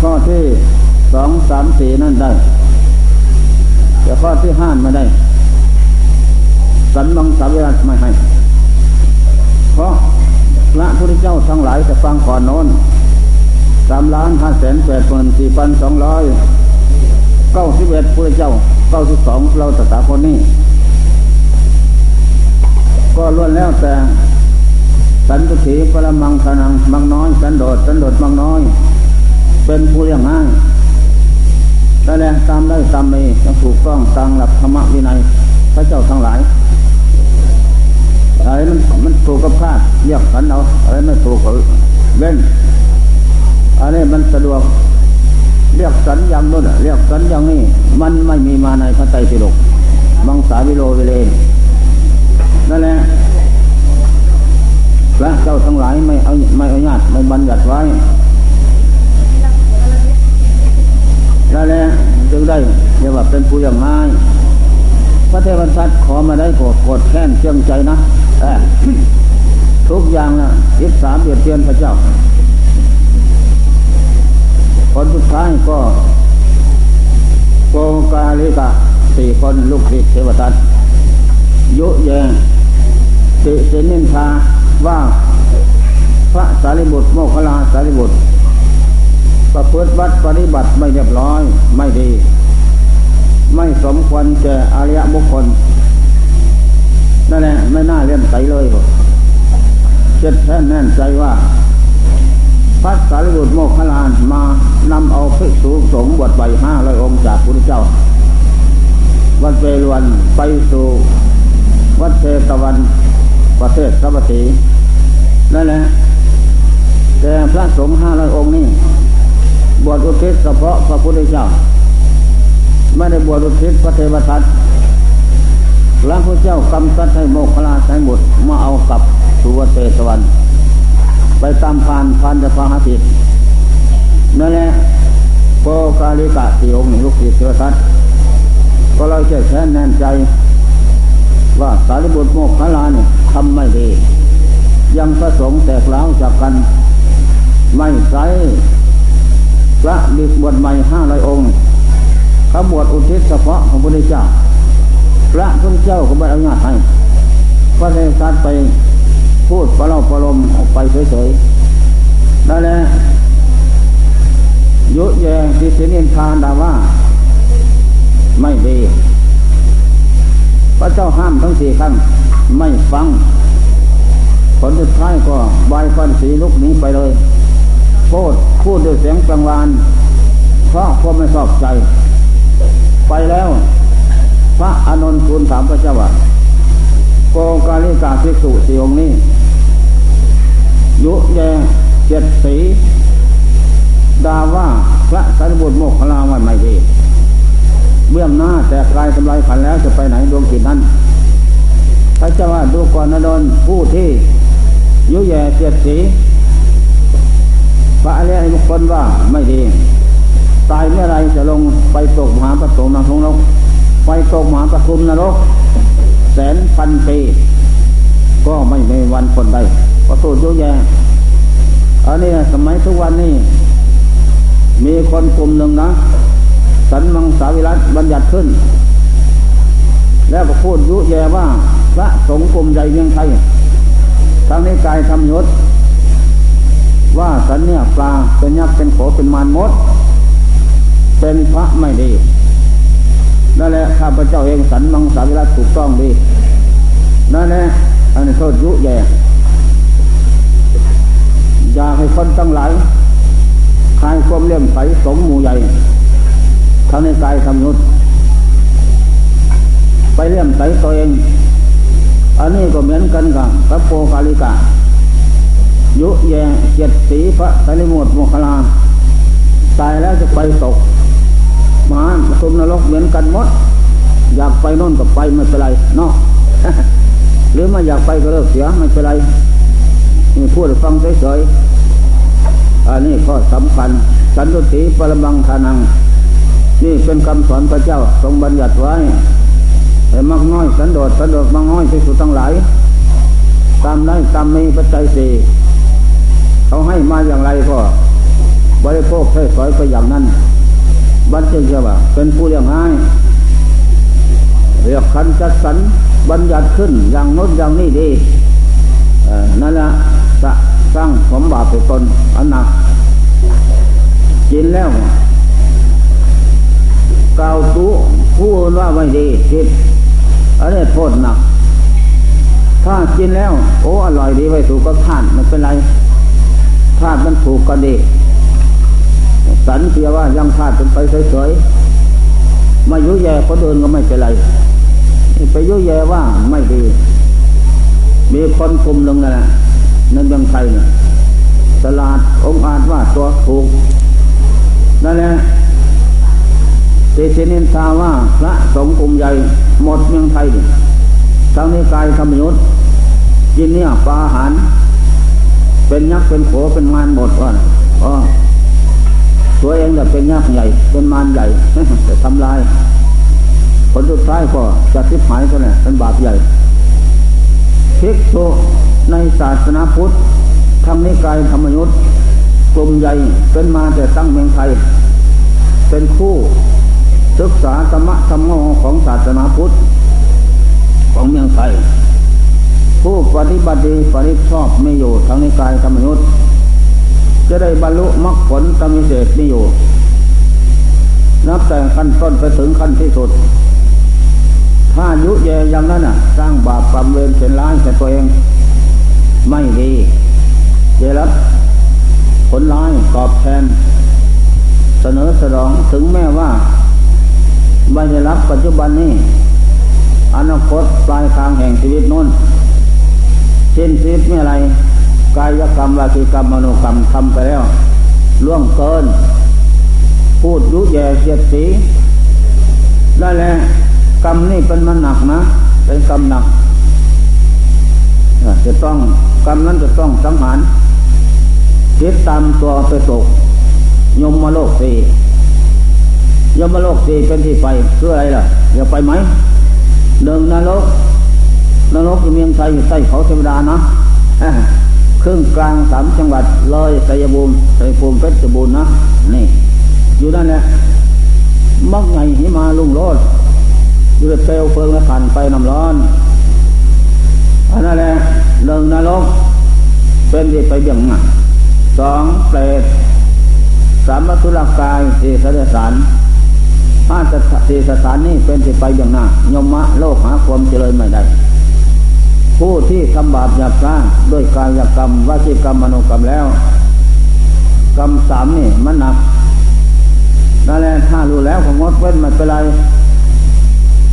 ข้อที่ 2, 3, 4นั่นได้แต่ข้อที่ 5ไม่ได้สันมังสวิรัติไม่ให้เพราะพระพุทธเจ้าทั้งหลายจะฟังก่อนโน้น3,584,291พุทธเจ้า92เราตถาคตนี้ก็ล้วนแล้วแต่สันตุถีปรมังคณังมังน้อยสันโดษมังน้อยเป็นผู้เลี้ยงง่ายแต่แรงตามได้ตามมีต้องถูกต้องตามหลักธรรมวินัยพระเจ้าทั้งหลายอะไรมันถูกกับพลาดเรียกขันเอาอะไรไม่ถูกกับเว้นอันนี้มันสะดวกเรียกสันอย่างนู้นเรียกสันอย่างนี้มันไม่มีมาในพระไตรปิฎกมังสาวิโรวิเลนนั่นแหละและเจ้าทั้งหลายไม่เอาญาติไม่บัญญัติไว้นั่นแหละจึงได้เรียกว่าเป็นผู้อย่างง่ายพระเทวทัตขอมาได้โกรธแค้นเชื่องใจนะทุกอย่างนะอิจฉาเบียดเบียนพระเจ้าผลสุดท้ายก็โกกาลิกะ4 คนลูกศิษย์เทวทัตยุแยงติเสนินทาว่าพระสารีบุตรโมคคัลลาสารีบุตรประพฤติวัดปฏิบัติไม่เรียบร้อยไม่ดีไม่สมควรแก่อริยบุคคลนั่นแหละไม่น่าเลื่อมใสเลยเจ็ดแท้แน่นใจว่าพระสารีบุตรโมคคัลลานมานำเอาภิกษุสงฆ์บวชไป500 องค์จากพุทธเจ้าวัดเวฬุวันไปสู่วัดเชตวันประเทศสัพตินั่นแหละแต่พระสงฆ์500 องค์นี้บวชอุทิศเฉพาะพระพุทธเจ้าไม่ได้บวชอุทิศพระเทวทัตหลังพระเจ้ากำชับให้โมคคัลลาสารีบุตรมาเอากลับสู่วัดเชตวันไปตามพานจะพาหาผิดนั่นแหละโกกาลิกะ4 องค์ลูกศิษย์เทวทัตก็เลยเจ็บแค้นแน่นใจว่าสารีบุตรโมคคัลลานี่ทำไม่ดียังประสงค์แตกร้าวจากกันไม่ใช่พระบิดบวชใหม่500 องค์เขาบวชอุทิศเฉพาะของพระพุทธเจ้าพระพุทธเจ้าก็ไม่อนุญาตให้พระเทวทัตไปพูดประเล่าประลมออกไปเฉยๆได้แล้วยุแยงติเสนินทาด่าว่าไม่ดีพระเจ้าห้ามทั้ง4 ครั้งไม่ฟังผลสุดท้ายก็บายฟันสีลุกหนีไปเลยพูดด้วยเสียงกังวานเพราะความไม่ชอบใจไปแล้วพระอานนท์ทูลถามพระเจ้าว่าโกกาลิกาภิกษุ4 องค์นี้ยุแยง7 สีด่าว่าพระสารีบุตรโมคคัลลาวันไม่ดีเบื้องหน้าแต่กลายทำลายขันแล้วจะไปไหนดวงจิตนั้นพระเจ้าว่าดูก่อนอานนท์ผู้ที่ยุแยง7 สีพระอริยบุคคลว่าไม่ดีตายเมื่อไรจะลงไปตกมหาปฐมนรกไปตกมหาปฐมนรก1,000,000 ปีก็ไม่มีวันพ้นได้ ก็สูตรเยอะแยะอันนี้สมัยทุกวันนี้มีคนกลุ่มหนึ่งนะสันมังสาวิรัตบัญญัติขึ้นแล้วก็พูดยุแย่ว่าพระสงฆ์กลุ่มใหญ่เมืองไทยทางนิกายธรรมยศว่าสันเนี่ยปลาเป็นยักษ์เป็นโขเป็นมารมดเป็นพระไม่ดีนั่นแหละข้าพเจ้าเองสันมังสาวิรัตถูกต้องดีนั่นแหละอันนี้เขายุแย่อยากให้คนตั้งหลายคลายความเลี่ยมใสสมหมู่ใหญ่ทางนิกายธรรมยศไปเลี่ยมใสตัวเองอันนี้ก็เหมือนกันกับพระโพคาลิกะยุแยงเกียรติศรีพระสารีบุตรโมคคัลลาตายแล้วจะไปตกมหาสมนรกเหมือนกันหมดอยากไปโน่นก็ไปไม่เป็นไรเนาะ หรือไม่อยากไปก็เลิกเสียไม่เป็นไรนี่พูดฟังเฉยๆอันนี้ข้อสำคัญสันตุติปรมังธานังนี่เป็นคำสอนพระเจ้าทรงบัญญัติไว้ให้มักน้อยสันโดษสันโดษมักน้อยที่สุดทั้งหลายตามได้ตามมีปัจจัยสี่เขาให้มาอย่างไรก็บริโภคใช้สอยไปอย่างนั้นบัณฑิตเรียกว่าเป็นผู้เลี้ยงง่ายเรียกขันจัดสรรบัญญัติขึ้นอย่างโน้นอย่างนี้ดีนั่นแหละจะสร้างสมบาปเป็นตนอันหนักกินแล้วเกาตู้ผู้ว่าไม่ดีผิดอันนี้โทษหนักถ้ากินแล้วโอ้อร่อยดีไปถูกก็ทานไม่เป็นไรทานมันถูกก็ดีสันเสียว่ายังทานเป็นไปเฉยๆไม่ยุ่ยแย่คนอื่นก็ไม่เป็นไรไปยุ่ยแย่ว่าไม่ดีมีคนกลุ่มหนึ่งนะนั่นยังใครเนี่ยตลาดองอาจว่าตัวถูกนั่นแหละติเชนินทาว่าพระสงฆ์กลุ่มใหญ่หมดเมืองไทยทางนิกายธรรมยุทธกินเนี่ยปลาอาหารเป็นยักษ์เป็นโขเป็นมารหมดว่าตัวเองแต่เป็นยักษ์ใหญ่เป็นมารใหญ่จะทำลายผลสุดท้ายก็จะทิพย์หายเท่านั้นเป็นบาปใหญ่ภิกษุในศาสนาพุทธทางนิกายธรรมยุทธกลุ่มใหญ่เป็นมาแต่ตั้งเมืองไทยเป็นคู่ศึกษาธรรมะธรรมโมของศาสนาพุทธของเมืองไทยผู้ปฏิบัติดีปฏิชอบไม่อยู่ทางนิกายธรรมยุทธจะได้บรรลุมรรคผลธรรมวิเศษไม่อยู่นับแต่ขั้นต้นไปถึงขั้นที่สุดถ้ายุแย่อย่างนั้นน่ะสร้างบาปกรรมเวรเป็นร้ายแก่ตัวเองไม่ดีได้รับผลร้ายตอบแทนเสนอสนองถึงแม้ว่าไม่ได้รับปัจจุบันนี้อนาคตปลายทางแห่งชีวิตนู้นเช่นชีวิตเมื่อไรกายกรรมวาจีกรรมมโนกรรมทำไปแล้วล่วงเกินพูดยุแย่เสียดสีได้แล้วกรรมนี่เป็นมันหนักนะเป็นกรรมหนักจะต้องกรรมนั้นจะต้องสังหารติดตามตัวไปตกยมโลกสี่ยมโลกสี่เป็นที่ไปเพื่ออะไรล่ะอย่าไปไหมเดินนรกนรกอยู่เมืองไทยใต้เขาเทวดานะครึ่งกลางสามจังหวัดเลยชัยภูมิเพชรบูรณ์นะนี่อยู่นั่นแหละมักไงหิมาลุ่งโลดเรือเปลวเพลิงและขันไปน้ำร้อนอันนั้นแหละหนึ่งนรกเป็นที่ไปเบี่ยงอ่ะสองเปรตสามมัทุรกายสี่สระสารห้าสี่สถานนี่เป็นที่ไปเบี่ยงหน้ายมะโลกหาความเจริญไม่ได้ผู้ที่ทำบาปหยาบช้าด้วยกายกรรมวจีกรรมมโนกรรมแล้วกรรมสามนี่มันหนักนั่นแหละถ้ารู้แล้วของงดเว้นไม่เป็นไร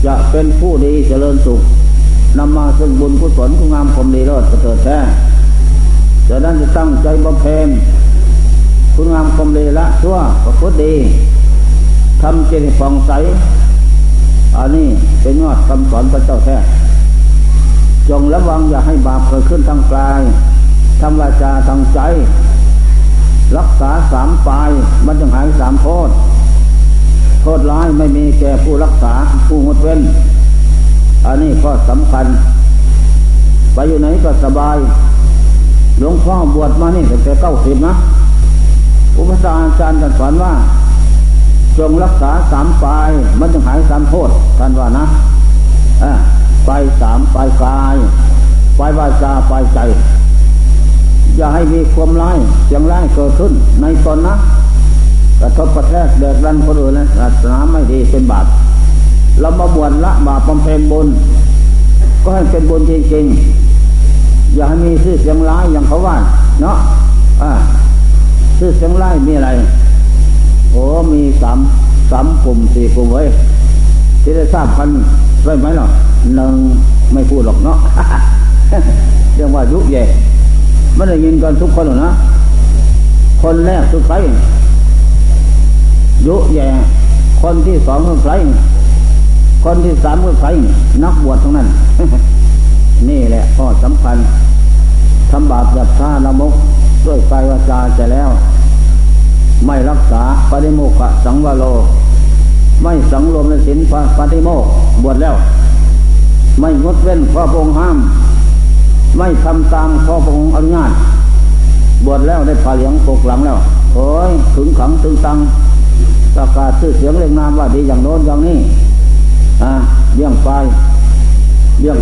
จะเป็นผู้ดีเจริญสุขนำมาซึ่งบุญกุศลคุณงามความดีรอดประเสริฐแท้จะนั้นจะตั้งใจบำเพ็ญคุณงามความดีละชั่วประพฤติดีทำจิตฟองใสอันนี้เป็นยอดคำสอนพระเจ้าแท้จงระวังอย่าให้บาปเกิดขึ้นทางกายทางวาจาทางใจรักษาสามปลายมันจึงหายสามโทษโทษร้ายไม่มีแก่ผู้รักษาผู้งดเว้นอันนี้ก็สำคัญไปอยู่ไหนก็สบาย หลวงพ่อบวชมานี่ตั้งแต่90นะอุปสาอาจารย์ท่านสอนว่าจงรักษา3ปลายมันจึงหาย3โทษท่านว่านะปลาย3ปลายกายปลายวาจาปลายใจอย่าให้มีความร้ายเสียงร้ายเกิดขึ้นในตนนะกระทบกระแทกเดือดร้อนคนอื่นนะศาสนาไม่ดีเป็นบาปเรามาบวชละบาปบำเพ็ญบุญก็ให้เป็นบุญจริงๆอย่าให้มีชื่อเสียงร้ายอย่างเขาว่าเนาะชื่อเสียงร้ายมีอะไรโอ้มีสามกลุ่มสี่กลุ่มไว้ที่ได้ทราบกันไว้ไหมเนาะหนึ่งไม่พูดหรอกเนาะ เรียกว่ายุแย่ไม่ได้ยินกันทุกคนหรอกนะคนแรกคือใครยุแย่คนที่สองคือใครคนที่สามคือใครนักบวชทั้งนั้น นี่แหละข้อสำคัญทำบาปแบบท่าละมกด้วยกายวาจาจะแล้วไม่รักษาปฏิโมกขสังวโรไม่สังรวมในศีลปฏิโมกข์บวชแล้วไม่งดเว้นข้อพระองค์ห้ามไม่ทำตามข้อพระองค์อนุญาตบวชแล้วได้ผ่าเหลืองปกหลังแล้วโอ้ยขึงขังตึงตังประกาศชื่อเสียงเรียงนามว่าดีอย่างโน้นอย่างนี้เบี้ยงไฟเบี้ยง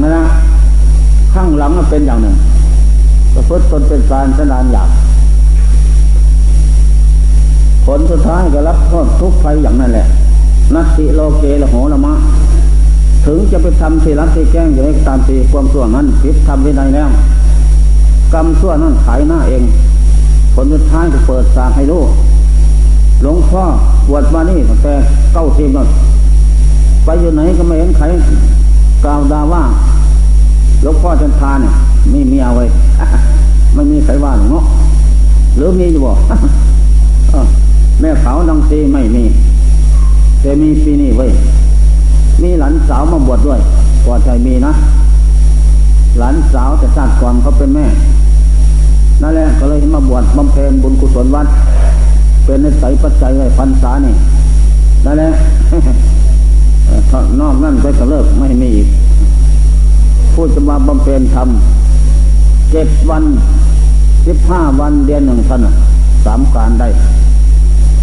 นั่นนะข้างหลังมันเป็นอย่างหนึ่งประพฤติตนเป็นการสนานอยากผลสุดท้ายก็รับโทษทุกข์ภัยอย่างนั้นแหละนัตติโลเกละโหละมะถึงจะไปทำที่รักที่แกล้งอย่างไรตามที่ความชั่วนั้นผิดทำที่ใดแล้วกรรมชั่วนั้นขายหน้าเองผลสุดท้ายจะเปิดสากให้รู้หลวงพ่อบวชมานี่ตั้งแต่90นั่นไปอยู่ไหนก็ไม่เห็นใครกล่าวด่าว่าหลวงพ่อจันทาเนี่ยไม่มีเอาไว้ไม่มีใครว่าหรอกเนาะหรือมีอยู่บ่ แม่ขาวดังซีไม่มีแต่มีปีนี้ไว้มีหลานสาวมาบวชด้วยปลอดใจมีนะหลานสาวแต่ชาติก่อนเขาเป็นแม่นั่นแหละก็เลยมาบวชบำเพ็ญบุญกุศลวัดเป็นนิสัยปัจจัยเลยพรรษานี่นั่นแหละ นอกนั่นไปก็เลิกไม่มีอีกผู้จะมาบำเพ็ญธรรม7 วัน15 วันเดือนหนึ่งท่าน3 การได้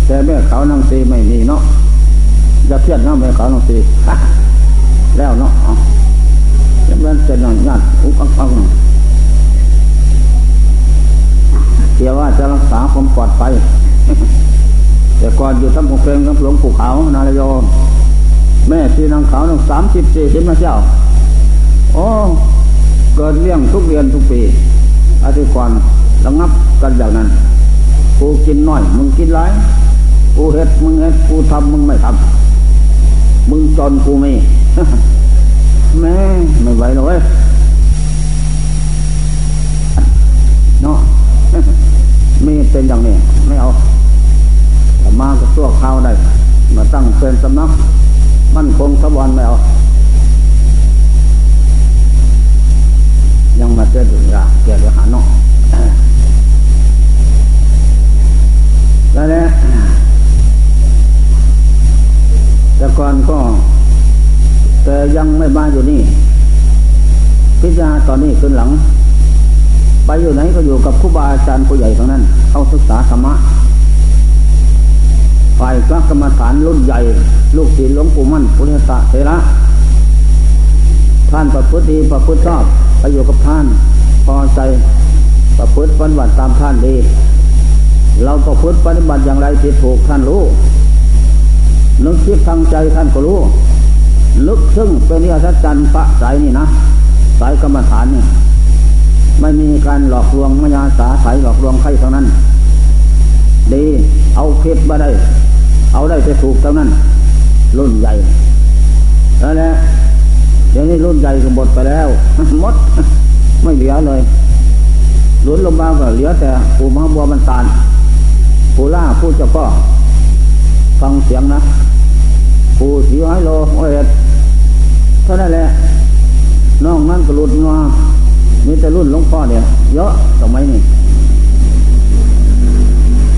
แต่แม่ขาวนังซีไม่มีเนาะจะเทียดน้ำแม่ขาวนังซีแล้วเนาะแล้วมันจะนอนยัดอุกอักเกี่ยวว่าจะรักษาความปลอดภัยแต่ก่อนอยู่ทั้งของเพลงทั้งหลวงปู่ขาวนารายณ์แม่ที่นางขาวนัง30-40มาเจ้าโอ้เกิดเรื่องทุกเดือนทุกปีอธิกรระงับกันอย่างนั้นกูกินน้อยมึงกินหลายกูเฮ็ดมึงเฮ็ดกูทำมึงไม่ทำมึงจนกูไม่ แม่ไม่ไหวเลยเนาะ ไม่เป็นอย่างนี้ไม่เอาแต่มากับตัวข้าวได้มาตั้งเป็นสำนักมั่นคงสวรรค์ไม่เอายังมาเจอถึงราเกิดหาเนาะแล้วเนี่ยแต่ก่อนก็แต่ยังไม่มาอยู่นี่พิจารณาตอนนี้ขึ้นหลังไปอยู่ไหนก็อยู่กับครูบาอาจารย์ผู้ใหญ่ทั้งนั้นเข้าศึกษาธรรมะฝ่ายพระกรรมฐานรุ่นใหญ่ลูกศิษย์หลวงปู่มั่นพุทธะเถระท่านประพฤติดีประพฤติชอบไปอยู่กับท่านพอใจประพฤติปฏิบัติตามท่านดีเราประพฤติปฏิบัติอย่างไรที่ถูกท่านรู้นึกคิดทางใจท่านก็รู้ลึกซึ้งเป็นอัศจรรย์ปะสายนี่นะสายกรรมฐานนี่ไม่มีการหลอกลวงมายาสาสายหลอกลวงใครทั้งนั้นดีเอาคิดมาได้เอาได้จะถูกเท่านั้นรุ่นใหญ่แล้วแหละเดี๋ยวนี้รุ่นใหญ่ก็หมดไปแล้วหมดไม่เหลือเลยรุ่นลงมาก็เหลือแต่ปู่มหาบัวบรรทานปู่ล่าผู้เจ้าพ่อฟังเสียงนะปู่สีห้อยโลโอเอ็ดเท่านั้นแหละน้องนั่นก็รุ่นมามีแต่รุ่นหลวงพ่อเนี่ยเยอะสมัยนี้